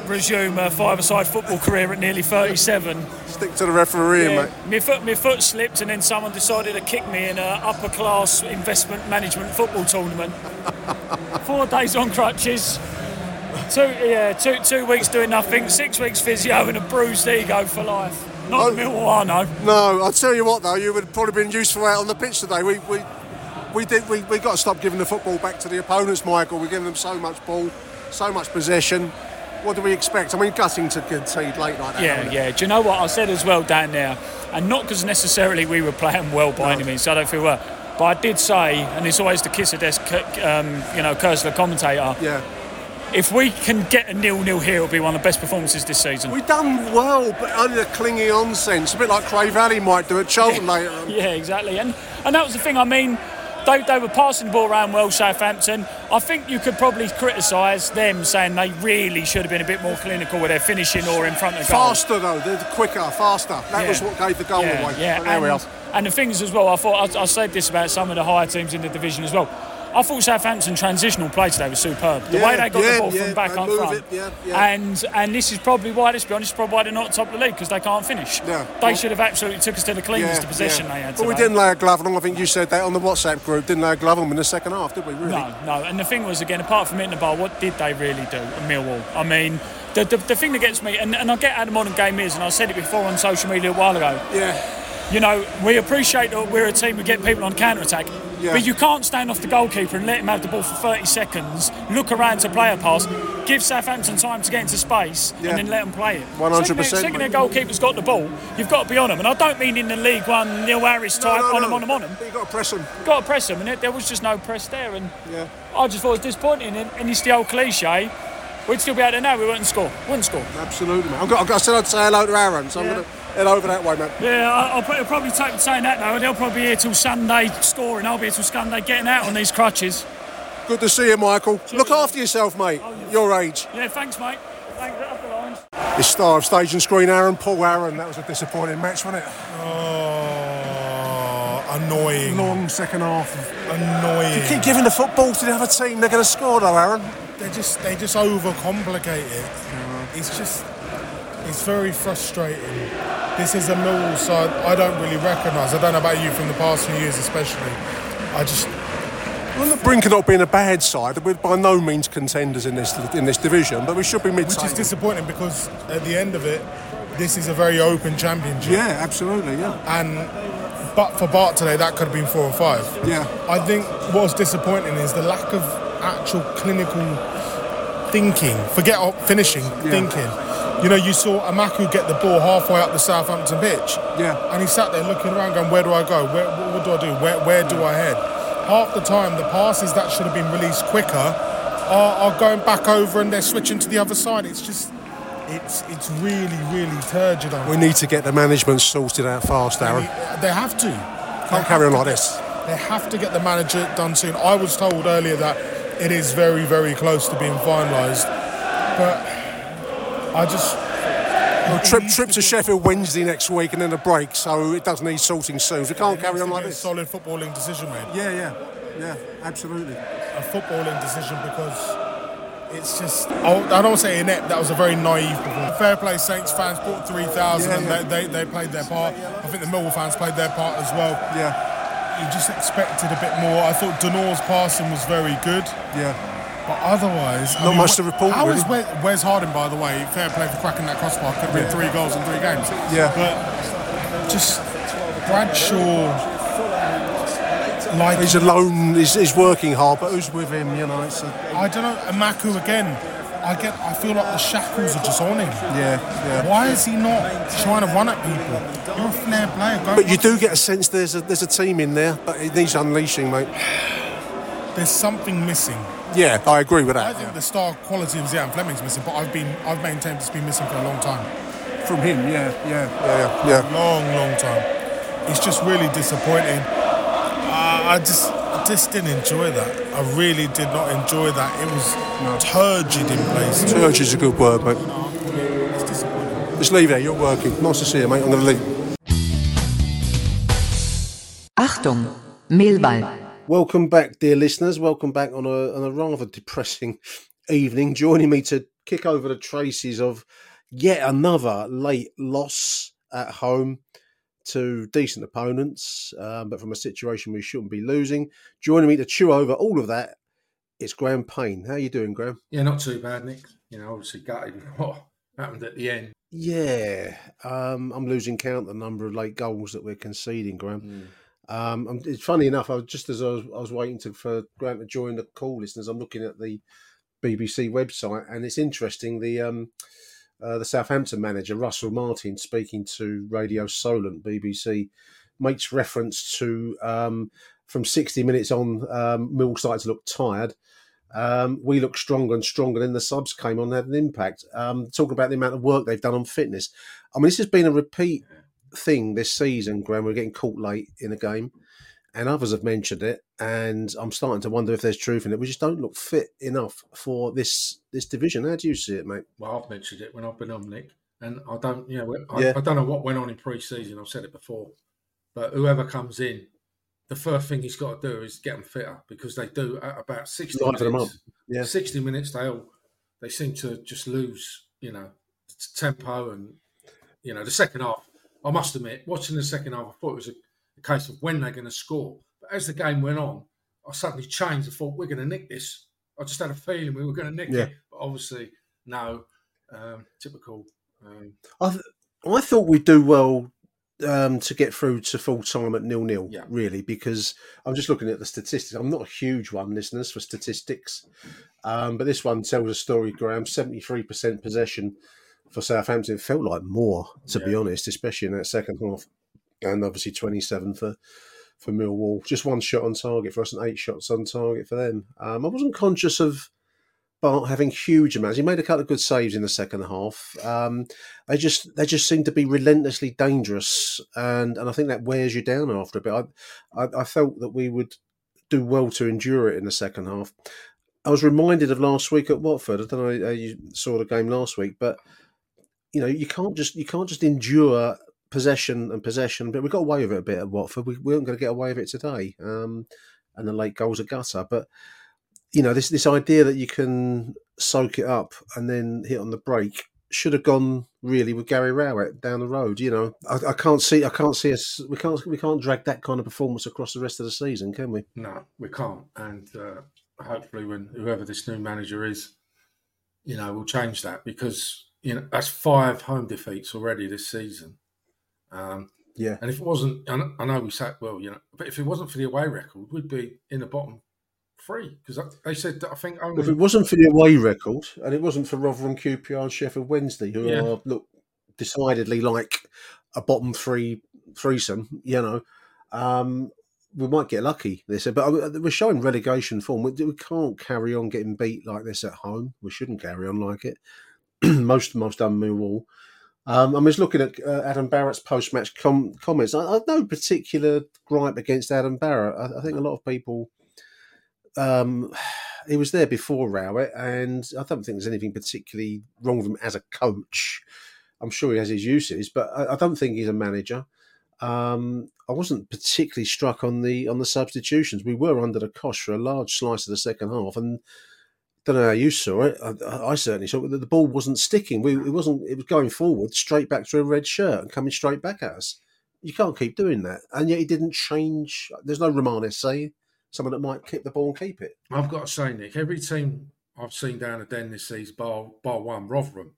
resume a five-a-side football career at nearly 37. Stick to the referee, mate. My foot slipped and then someone decided to kick me in an upper-class investment management football tournament. 4 days on crutches, 2 weeks doing nothing, 6 weeks physio and a bruised ego for life. Not Millwall, I know. No, I'll tell you what, though, you would have probably been useful out on the pitch today. We got to stop giving the football back to the opponents, Michael. We're giving them so much ball, so much possession. What do we expect? I mean, gutting to concede late like that. Yeah. Do you know what I said as well down there? And not because necessarily we were playing well by any means. So I don't feel well. But I did say, and it's always the kiss of death, curse of the commentator. Yeah. If we can get a 0-0 here, it'll be one of the best performances this season. We've done well, but only a clinging on sense. A bit like Cray Valley might do at Cholton later. Yeah, exactly. And that was the thing. I mean. They were passing the ball around well, Southampton. I think you could probably criticise them, saying they really should have been a bit more clinical with their finishing or in front of the goal. Faster, though. They're quicker, faster. That was what gave the goal away. Yeah, and the things as well, I thought I said this about some of the higher teams in the division as well. I thought Southampton's transitional play today was superb. The way they got the ball from back up front. And this is probably why, let's be honest, they're not top of the league, because they can't finish. Yeah. They should have absolutely took us to the cleanest possession they had today. But we didn't lay a glove on them. I think you said that on the WhatsApp group. Didn't lay a glove on them in the second half, did we, really? No. And the thing was, again, apart from hitting the ball, what did they really do at Millwall? I mean, the thing that gets me, and I get how the modern game is, and I said it before on social media a while ago. Yeah. You know, we appreciate that we're a team, we get people on counter-attack, but you can't stand off the goalkeeper and let him have the ball for 30 seconds, look around to play a pass, give Southampton time to get into space, and then let them play it. 100%. Second their goalkeeper's got the ball, you've got to be on them. And I don't mean in the League One, Neil Harris type, on them. You've got to press them. And there was just no press there. And I just thought it was disappointing. And it's the old cliche, we'd still be out there now, we wouldn't score. Absolutely, mate. I said I'd say hello to Aaron, so I'm going to... and over that way, man. Yeah, I'll probably take them saying that, though. They'll probably be here till Sunday scoring. I'll be here till Sunday getting out on these crutches. Good to see you, Michael. Cheers. Look after yourself, mate. Oh, yeah. Your age. Yeah, thanks, mate. Thanks, up the lines. The star of stage and screen, Aaron Paul. Aaron, that was a disappointing match, wasn't it? Oh, annoying. Long second half. Annoying. If you keep giving the football to the other team, they're going to score, though, Aaron. They just overcomplicate it. It's just... It's very frustrating. This is a Millwall side I don't really recognise. I don't know about you from the past few years especially. I just... On the brink of not being a bad side, we're by no means contenders in this division, but we should be mid-table. Which is disappointing because at the end of it, this is a very open championship. Yeah, absolutely, yeah. And but for Bart today, that could have been 4 or 5. Yeah. I think what was disappointing is the lack of actual clinical thinking. Thinking. You know, you saw Emakhu get the ball halfway up the Southampton pitch. Yeah. And he sat there looking around going, where do I go? What do I do? Where do I head? Half the time, the passes that should have been released quicker are going back over and they're switching to the other side. It's just... It's really, really turgid. We need to get the management sorted out fast, Aaron. They have to. Can't carry on like this. They have to get the manager done soon. I was told earlier that it is very, very close to being finalised. But... trip to Sheffield Wednesday next week and then a break, so it does need sorting soon. We can't carry on like this. A solid footballing decision made. Yeah, absolutely. A footballing decision because it's just... I don't say inept, that was a very naive performance. Fair play, Saints fans bought 3,000 and they played their part. I think the Millwall fans played their part as well. Yeah. You just expected a bit more. I thought Dunor's passing was very good. Yeah. But otherwise... Not much to report, how really. How is Wes Harding, by the way, fair play for cracking that crossbar, could have been 3 goals in 3 games. Yeah. But just Bradshaw... Like, he's alone, he's working hard, but who's with him, you know? I don't know, Emakhu again, I feel like the shackles are just on him. Yeah. Why is he not trying to run at people? You're a flair player, go. But you do get a sense there's a team in there, but it needs unleashing, mate. There's something missing. Yeah, I agree with that. I think the star quality of Zian Flemming's missing, but I've maintained it's been missing for a long time. From him, yeah. Long time. It's just really disappointing. I just didn't enjoy that. I really did not enjoy that. It was turgid in place. Turgid is a good word, mate. It's disappointing. Just leave it. You're working. Nice to see you, mate. I'm going to leave. Achtung, Millwall. Welcome back, dear listeners. Welcome back on a rather depressing evening. Joining me to kick over the traces of yet another late loss at home to decent opponents, but from a situation we shouldn't be losing. Joining me to chew over all of that, it's Graham Payne. How are you doing, Graham? Yeah, not too bad, Nick. You know, obviously gutted what happened at the end. Yeah, I'm losing count the number of late goals that we're conceding, Graham. Mm. It's funny enough, I was waiting for Grant to join the call, listeners, I'm looking at the BBC website, and it's interesting, the Southampton manager, Russell Martin, speaking to Radio Solent, BBC, makes reference to, from 60 minutes on, Millwall started to look tired. We look stronger and stronger, and the subs came on and had an impact. Talking about the amount of work they've done on fitness. I mean, this has been a repeat thing this season, Graham. We're getting caught late in a game, and others have mentioned it, and I'm starting to wonder if there's truth in it. We just don't look fit enough for this division. How do you see it, mate? Well, I've mentioned it when I've been on, Nick, and I don't know what went on in pre-season. I've said it before, but whoever comes in, the first thing he's got to do is get them fitter, because they do at about 60 minutes. Yeah. 60 minutes, they seem to just lose, you know, tempo, and you know the second half. I must admit, watching the second half, I thought it was a case of when they're going to score. But as the game went on, I suddenly changed. I thought, we're going to nick this. I just had a feeling we were going to nick it. But obviously, no. Typical. I thought we'd do well to get through to full-time at 0-0, really, because I'm just looking at the statistics. I'm not a huge one, listeners, for statistics. But this one tells a story, Graham. 73% possession for Southampton. It felt like more, to be honest, especially in that second half. And obviously 27 for Millwall. Just 1 shot on target for us and 8 shots on target for them. I wasn't conscious of Bart having huge amounts. He made a couple of good saves in the second half. They just seem to be relentlessly dangerous, and I think that wears you down after a bit. I felt that we would do well to endure it in the second half. I was reminded of last week at Watford. I don't know how you saw the game last week, but you know you can't just endure possession and possession. But we got away with it a bit at Watford. We weren't going to get away with it today, and the late goals are gutter, but. You know, this idea that you can soak it up and then hit on the brake should have gone really with Gary Rowett down the road. You know, I can't see us. We can't drag that kind of performance across the rest of the season, can we? No, we can't. And hopefully, when whoever this new manager is, you know, will change that, because you know that's 5 home defeats already this season. Yeah. And if it wasn't, I know we sat well, you know, but if it wasn't for the away record, we'd be in the bottom. Free, because they said that I think only... If it wasn't for the away record, and it wasn't for Rotherham, QPR and Sheffield Wednesday, who are look decidedly like a bottom three threesome, you know, we might get lucky. They said, but we're showing relegation form. We can't carry on getting beat like this at home. We shouldn't carry on like it. most done Millwall. I was looking at Adam Barrett's post-match comments. I have no particular gripe against Adam Barrett. I think a lot of people. He was there before Rowett, and I don't think there's anything particularly wrong with him as a coach. I'm sure he has his uses, but I don't think he's a manager. I wasn't particularly struck on the substitutions. We were under the cosh for a large slice of the second half, and I don't know how you saw it. I certainly saw it. The ball wasn't sticking. It was going forward, straight back to a red shirt and coming straight back at us. You can't keep doing that, and yet he didn't change. There's no Romanes saying. Someone that might kick the ball and keep it. I've got to say, Nick, every team I've seen down at Den this season, bar one, Rotherham,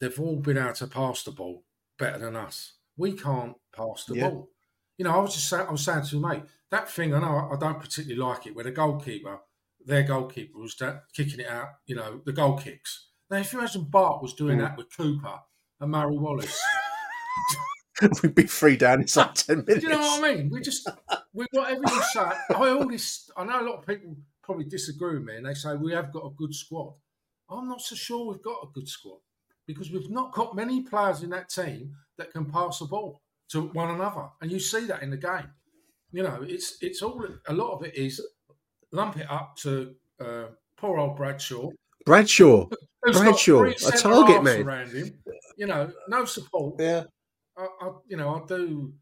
they've all been able to pass the ball better than us. We can't pass the ball. You know, I was saying to my mate, that thing, I know I don't particularly like it, where the goalkeeper, their goalkeeper was kicking it out, you know, the goal kicks. Now, if you imagine Bart was doing that with Cooper and Murray Wallace... We'd be 3 down inside like 10 minutes. Do you know what I mean? We whatever you say. I know a lot of people probably disagree with me, and they say we have got a good squad. I'm not so sure we've got a good squad, because we've not got many players in that team that can pass the ball to one another, and you see that in the game. You know, it's all a lot of it is lump it up to poor old Bradshaw. Bradshaw, a target man around him. You know, no support. Yeah. I do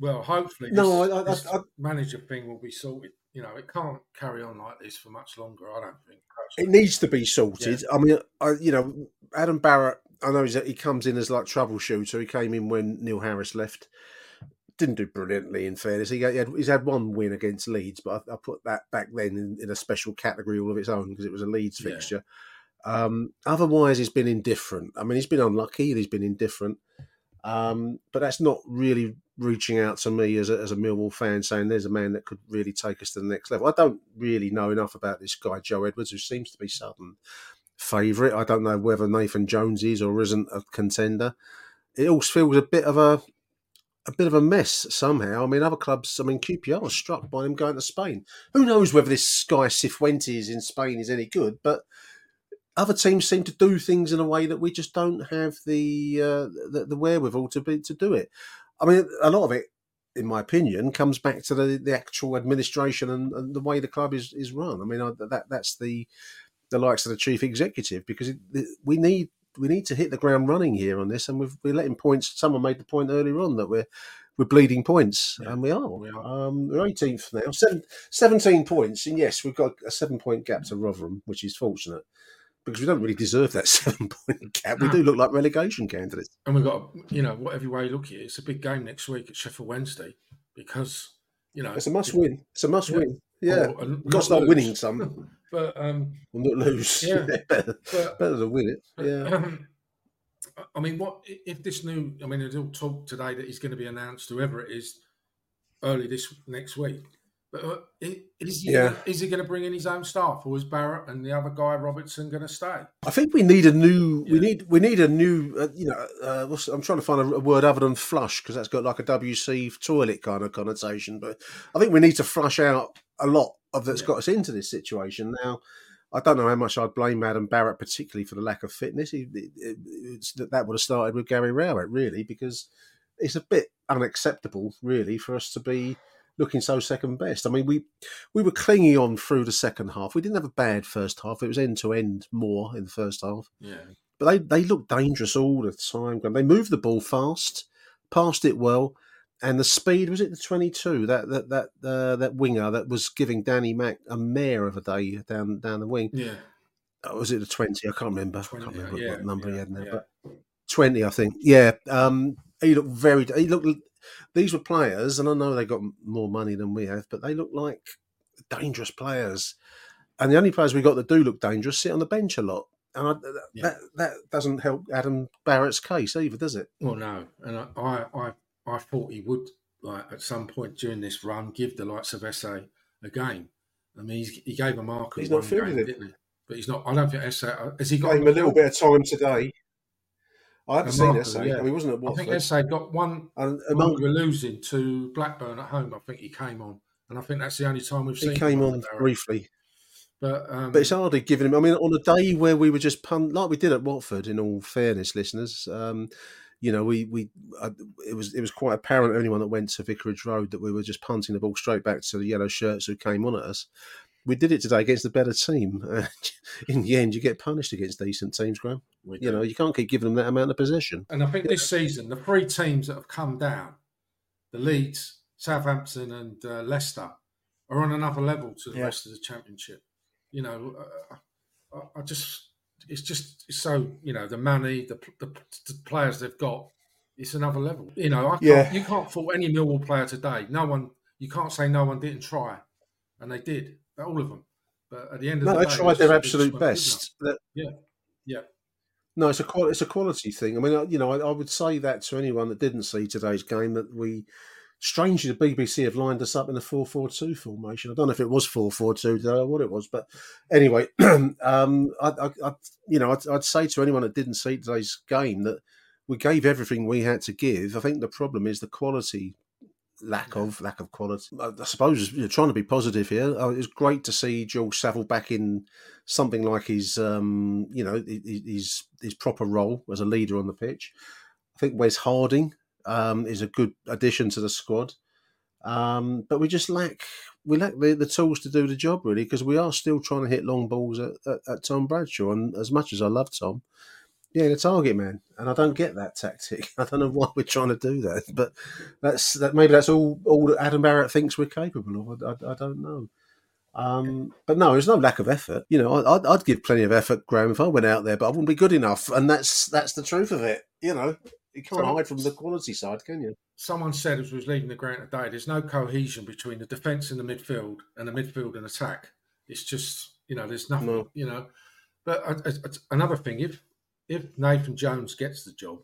well. Hopefully, this manager thing will be sorted. You know, it can't carry on like this for much longer. I don't think it needs to be sorted. Yeah. I mean, Adam Barrett. I know he comes in as like troubleshooter. He came in when Neil Harris left. Didn't do brilliantly, in fairness. He's had one win against Leeds, but I put that back then in a special category all of its own because it was a Leeds fixture. Otherwise, he's been indifferent. I mean, he's been unlucky. He's been indifferent. But that's not really reaching out to me as a Millwall fan, saying there's a man that could really take us to the next level. I don't really know enough about this guy, Joe Edwards, who seems to be Southern favourite. I don't know whether Nathan Jones is or isn't a contender. It all feels a bit of a mess somehow. I mean, other clubs, QPR was struck by him going to Spain. Who knows whether this guy Cifuentes in Spain is any good, but... Other teams seem to do things in a way that we just don't have the wherewithal to do it. I mean, a lot of it, in my opinion, comes back to the actual administration and the way the club is run. I mean, that's the likes of the chief executive, because we need to hit the ground running here on this, and we're letting points. Someone made the point earlier on that we're bleeding points, and we are. We're 18th now, 17 points, and yes, we've got a 7-point gap to Rotherham, which is fortunate. Because we don't really deserve that 7-point gap. We do look like relegation candidates. And we've got, whatever way you look at it, it's a big game next week at Sheffield Wednesday, because, it's a must-win. It's a must-win. Yeah. We've got to start winning some. But... we'll not lose. Yeah. Better to win it. Yeah. What if this new... I mean, there's all talk today that he's going to be announced, whoever it is, early this next week. But is he going to bring in his own staff, or is Barrett and the other guy Robertson going to stay? I think we need a new. Yeah. We need a new. I'm trying to find a word other than flush, because that's got like a WC toilet kind of connotation. But I think we need to flush out a lot of that's got us into this situation now. I don't know how much I'd blame Adam Barrett, particularly for the lack of fitness. That would have started with Gary Rowett, really, because it's a bit unacceptable, really, for us to be looking so second best. I mean, we were clinging on through the second half. We didn't have a bad first half. It was end-to-end more in the first half. Yeah. But they looked dangerous all the time. They moved the ball fast, passed it well, and the speed, was it the 22? That winger that was giving Danny Mack a mare of a day down the wing. Yeah. Or was it the 20? I can't remember. 20, I can't remember what number he had now. Yeah. But 20, I think. Yeah. These were players, and I know they got more money than we have, but they look like dangerous players. And the only players we got that do look dangerous sit on the bench a lot. And that doesn't help Adam Barrett's case either, does it? Well, no. And I thought he would, like, at some point during this run, give the likes of Essay a game. I mean, he gave a marker. He's not feeling it, didn't he? But he's not. I don't think Essay has he got him a little bit of time today. I haven't seen Essay. Yeah. I mean, he wasn't at Watford. I think Essay got one. We were losing to Blackburn at home. I think he came on, and I think that's the only time we've seen him. He came on briefly. But it's hardly giving him. I mean, on a day where we were just like we did at Watford. In all fairness, listeners, it was quite apparent to anyone that went to Vicarage Road that we were just punting the ball straight back to the yellow shirts who came on at us. We did it today against the better team. In the end, you get punished against decent teams, Graham. You know, you can't keep giving them that amount of possession. And I think this season, the three teams that have come down, the Leeds, Southampton and Leicester, are on another level to the rest of the Championship. You know, it's the money, the players they've got, it's another level. You know, you can't fault any Millwall player today. You can't say no one didn't try, and they did. All of them, but at the end of the day, they tried their absolute best. No, it's a quality thing. I mean, you know, I would say that to anyone that didn't see today's game that we, strangely, the BBC have lined us up in a 4-4-2 formation. I don't know if it was 4-4-2 today or what it was, but anyway, I'd say to anyone that didn't see today's game that we gave everything we had to give. I think the problem is the quality. Lack of quality. I suppose you're trying to be positive here. It was great to see George Saville back in something like his proper role as a leader on the pitch. I think Wes Harding is a good addition to the squad, but we just lack the tools to do the job really, because we are still trying to hit long balls at Tom Bradshaw. And as much as I love Tom. Yeah, the target man, and I don't get that tactic. I don't know why we're trying to do that, but that's maybe that's all that Adam Barrett thinks we're capable of. I don't know, but no, there's no lack of effort. You know, I'd give plenty of effort, Graham, if I went out there, but I wouldn't be good enough, and that's the truth of it. You know, you can't hide from the quality side, can you? Someone said as we was leaving the ground today, there's no cohesion between the defence and the midfield, and attack. It's just, you know, there's nothing. No. You know, but another thing, If Nathan Jones gets the job,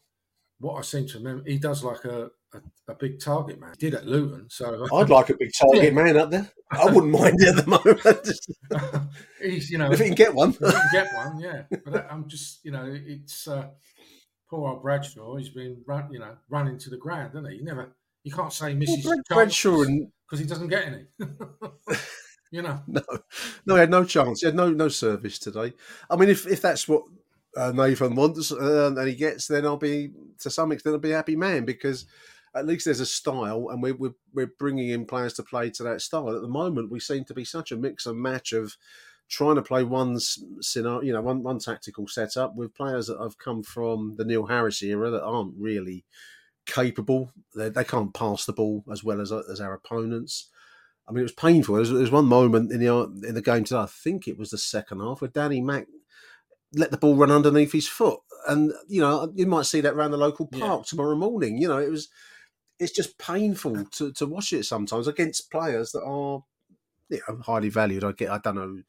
what I seem to remember, he does like a big target man. He did at Luton, so I'd like a big target man up there. I wouldn't mind it at the moment. If he can get one, yeah. But I'm just, you know, it's poor old Bradshaw. He's been running to the ground, hasn't he? You can't say Mrs. Bradshaw because he doesn't get any. You know, no, he had no chance. He had no service today. I mean, if that's what. Nathan wants and he gets, then I'll be to some extent I'll be a happy man, because at least there's a style and we're bringing in players to play to that style. At the moment, we seem to be such a mix and match of trying to play one tactical setup with players that have come from the Neil Harris era that aren't really capable. They can't pass the ball as well as our opponents. I mean, it was painful. There was one moment in the game today. I think it was the second half where Danny Mack let the ball run underneath his foot. And, you know, you might see that around the local park tomorrow morning. You know, it's just painful to watch it sometimes against players that are, you know, highly valued. I don't know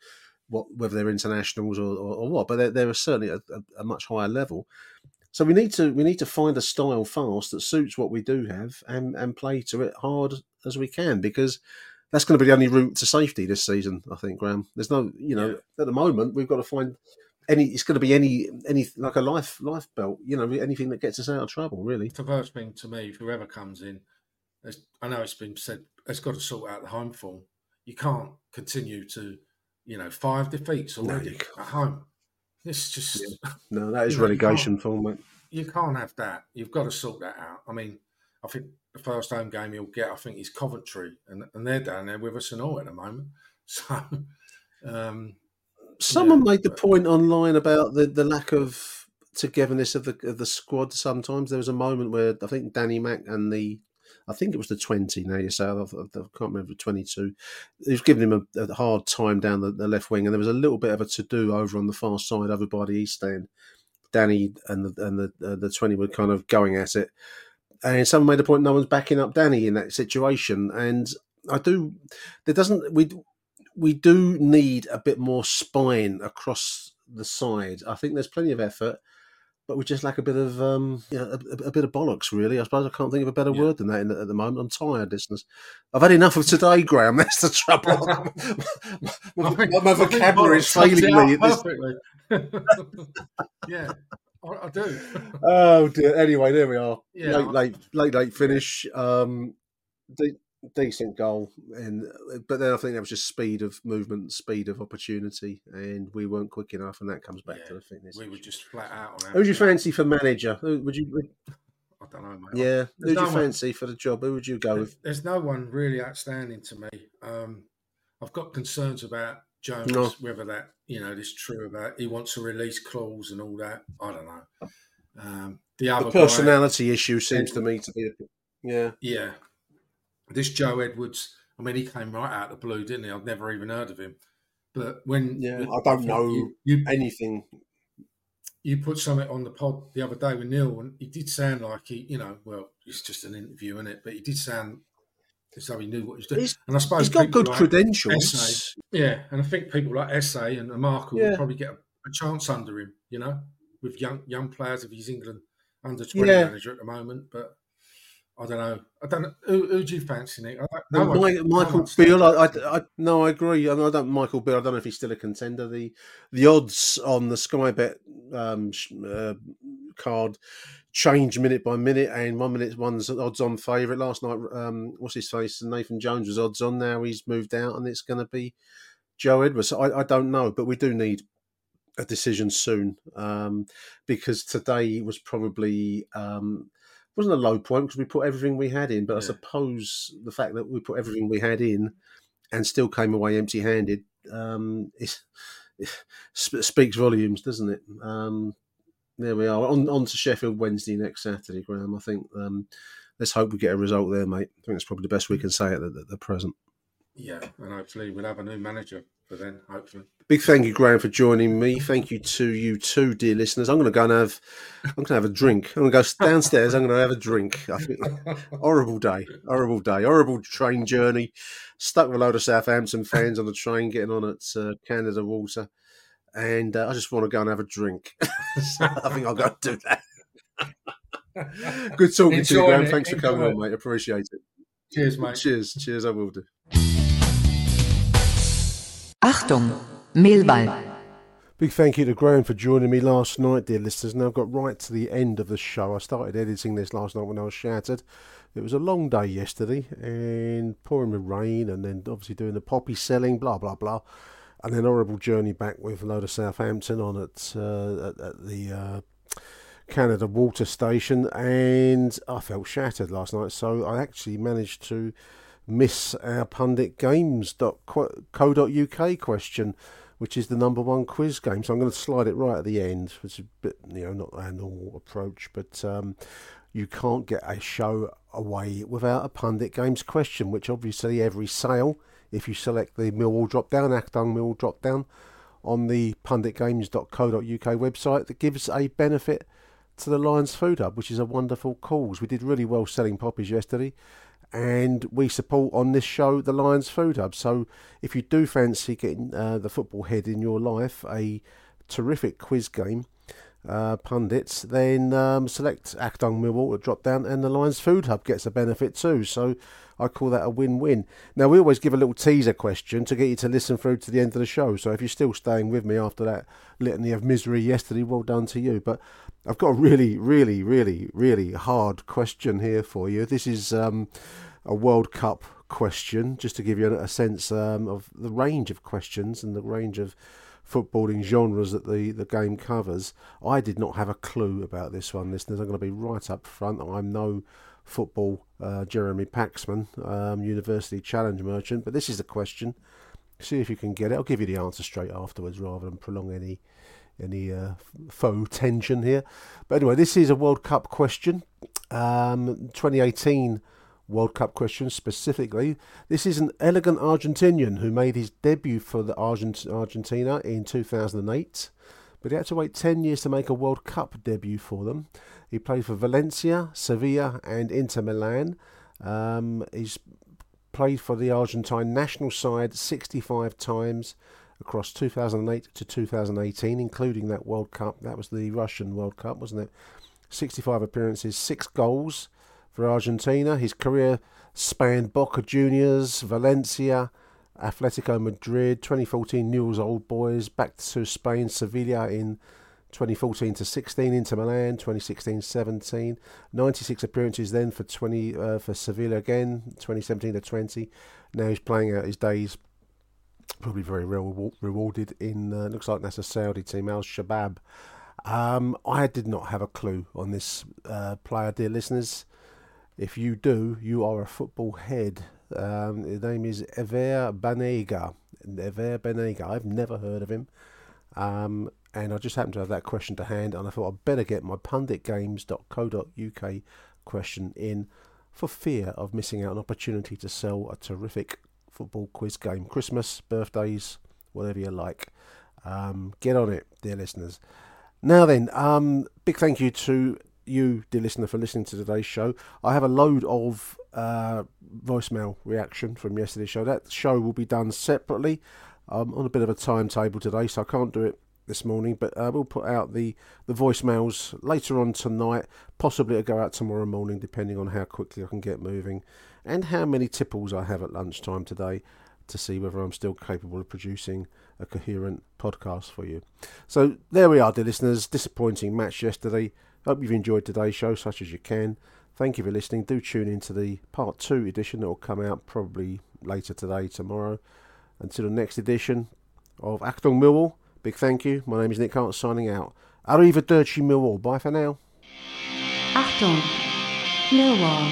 whether they're internationals or what, but they're certainly a much higher level. So we need to find a style fast that suits what we do have and play to it hard as we can, because that's going to be the only route to safety this season, I think, Graham. There's no, you know, at the moment we've got to find... it's going to be any like a life belt, you know, anything that gets us out of trouble, really. The first thing to me, whoever comes in, I know it's been said, has got to sort out the home form. You can't continue to you know, 5 defeats already at home. It's just... Yeah. No, that is relegation form, mate. You can't have that. You've got to sort that out. I mean, I think the first home game he'll get, I think, is Coventry, and they're down there with us and all at the moment. So... Someone made the point online about the lack of togetherness of the squad sometimes. There was a moment where I think Danny Mack and I think it was the 20, now you say, I can't remember, 22. He was giving him a hard time down the left wing, and there was a little bit of a to-do over on the far side, over by the East End. Danny and the 20 were kind of going at it. And someone made the point no one's backing up Danny in that situation. And we do need a bit more spine across the side. I think there's plenty of effort, but we just lack a bit of a bit of bollocks, really. I suppose I can't think of a better word than that at the moment. I'm tired, listeners. I've had enough of today, Graham. That's the trouble. My vocabulary is failing me. Perfectly. Yeah, I do. Oh dear. Anyway, there we are. Yeah. Late finish. Decent goal, but then I think that was just speed of movement, speed of opportunity, and we weren't quick enough, and that comes back to the fitness. We were just flat out. Who would you fancy for manager? I don't know, mate. Yeah, who would you fancy for the job? Who would you go with? There's no one really outstanding to me. I've got concerns about Jones, whether that is true about he wants a release clause and all that. I don't know. The personality issue seems to me to be a bit. This Joe Edwards, I mean, he came right out of the blue, didn't he? I'd never even heard of him. But I don't know anything. You put something on the pod the other day with Neil, and he did sound like it's just an interview, isn't it? But he did sound as though he knew what he was doing. And I suppose he's got good credentials. SA, and I think people like SA and Emakhu will probably get a chance under him, with young players if he's England under-20 manager at the moment, but... I don't know. Who do you fancy, Nick? Michael Beale. I agree. I don't. Michael Beale. I don't know if he's still a contender. The odds on the Sky Bet card change minute by minute, and 1 minute one's odds on favourite. Last night, what's his face? Nathan Jones was odds on. Now he's moved out, and it's going to be Joe Edwards. So I don't know, but we do need a decision soon because today was probably. Wasn't a low point because we put everything we had in, but I suppose the fact that we put everything we had in and still came away empty-handed speaks volumes, doesn't it? There we are. On to Sheffield Wednesday next Saturday, Graham. I think let's hope we get a result there, mate. I think that's probably the best we can say at the present. Yeah, and hopefully we'll have a new manager. But then, hopefully. Big thank you, Graham, for joining me. Thank you to you too, dear listeners. I'm going to have a drink. I'm going to go downstairs. I'm going to have a drink. I think, horrible day. Horrible train journey. Stuck with a load of Southampton fans on the train, getting on at Canada Water. And I just want to go and have a drink. So I think I'll go do that. Good talking to you, Graham. Thanks for coming on, mate. Appreciate it. Cheers, mate. Cheers. I will do. Achtung, Millwall. Big thank you to Graham for joining me last night, dear listeners. Now I've got right to the end of the show. I started editing this last night when I was shattered. It was a long day yesterday and pouring with rain and then obviously doing the poppy selling, blah, blah, blah. And then horrible journey back with a load of Southampton on at the Canada Water Station. And I felt shattered last night, so I actually managed to miss our punditgames.co.uk question, which is the number one quiz game. So I'm going to slide it right at the end. It's a bit, not our normal approach, but you can't get a show away without a Pundit Games question, which obviously every sale, if you select the Millwall drop-down, Achtung Millwall drop-down, on the punditgames.co.uk website, that gives a benefit to the Lions Food Hub, which is a wonderful cause. We did really well selling poppies yesterday, and we support on this show the Lions Food Hub. So if you do fancy getting the football head in your life, a terrific quiz game, pundits, then select Achtung Millwall to drop down and the Lions Food Hub gets a benefit too. So I call that a win-win. Now we always give a little teaser question to get you to listen through to the end of the show. So if you're still staying with me after that litany of misery yesterday, well done to you. But I've got a really, really, really, really hard question here for you. This is a World Cup question, just to give you a sense of the range of questions and the range of footballing genres that the game covers. I did not have a clue about this one, listeners. I'm going to be right up front. I'm no football Jeremy Paxman, University Challenge merchant, but this is the question. See if you can get it. I'll give you the answer straight afterwards rather than prolong any faux tension here. But anyway, this is a World Cup question, 2018 World Cup question specifically. This is an elegant Argentinian who made his debut for the Argentina in 2008, but he had to wait 10 years to make a World Cup debut for them. He played for Valencia, Sevilla and Inter Milan. He's played for the Argentine national side 65 times across 2008 to 2018, including that World Cup. That was the Russian World Cup, wasn't it? 65 appearances, 6 goals for Argentina. His career spanned Boca Juniors, Valencia, Atletico Madrid, 2014 Newell's Old Boys, back to Spain, Sevilla in 2014-16, Inter Milan 2016-17, 96 appearances then for Sevilla again, 2017-20. Now he's playing out his days, probably very rewarded in, looks like that's a Saudi team, Al Shabab. I did not have a clue on this player, dear listeners. If you do, you are a football head. His name is Ever Banega. Ever Banega. I've never heard of him. And I just happened to have that question to hand, and I thought I'd better get my punditgames.co.uk question in for fear of missing out an opportunity to sell a terrific football quiz game. Christmas, birthdays, whatever you like. Get on it, dear listeners. Now then, big thank you to you, dear listener, for listening to today's show. I have a load of voicemail reaction from yesterday's show. That show will be done separately. I'm on a bit of a timetable today, so I can't do it this morning, but we'll put out the voicemails later on tonight. Possibly it'll go out tomorrow morning, depending on how quickly I can get moving and how many tipples I have at lunchtime today to see whether I'm still capable of producing a coherent podcast for you. So there we are, dear listeners. Disappointing match yesterday. Hope you've enjoyed today's show such as you can. Thank you for listening. Do tune into the part 2 edition that will come out probably later today, tomorrow. Until the next edition of Achtung Millwall, big thank you. My name is Nick Hart, signing out. Arrivederci Millwall. Bye for now. Achtung Millwall.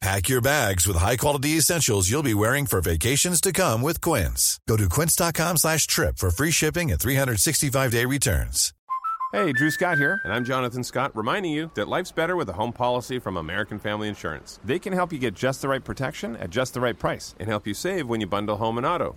Pack your bags with high-quality essentials you'll be wearing for vacations to come with Quince. Go to quince.com/trip for free shipping and 365-day returns. Hey, Drew Scott here, and I'm Jonathan Scott, reminding you that life's better with a home policy from American Family Insurance. They can help you get just the right protection at just the right price and help you save when you bundle home and auto.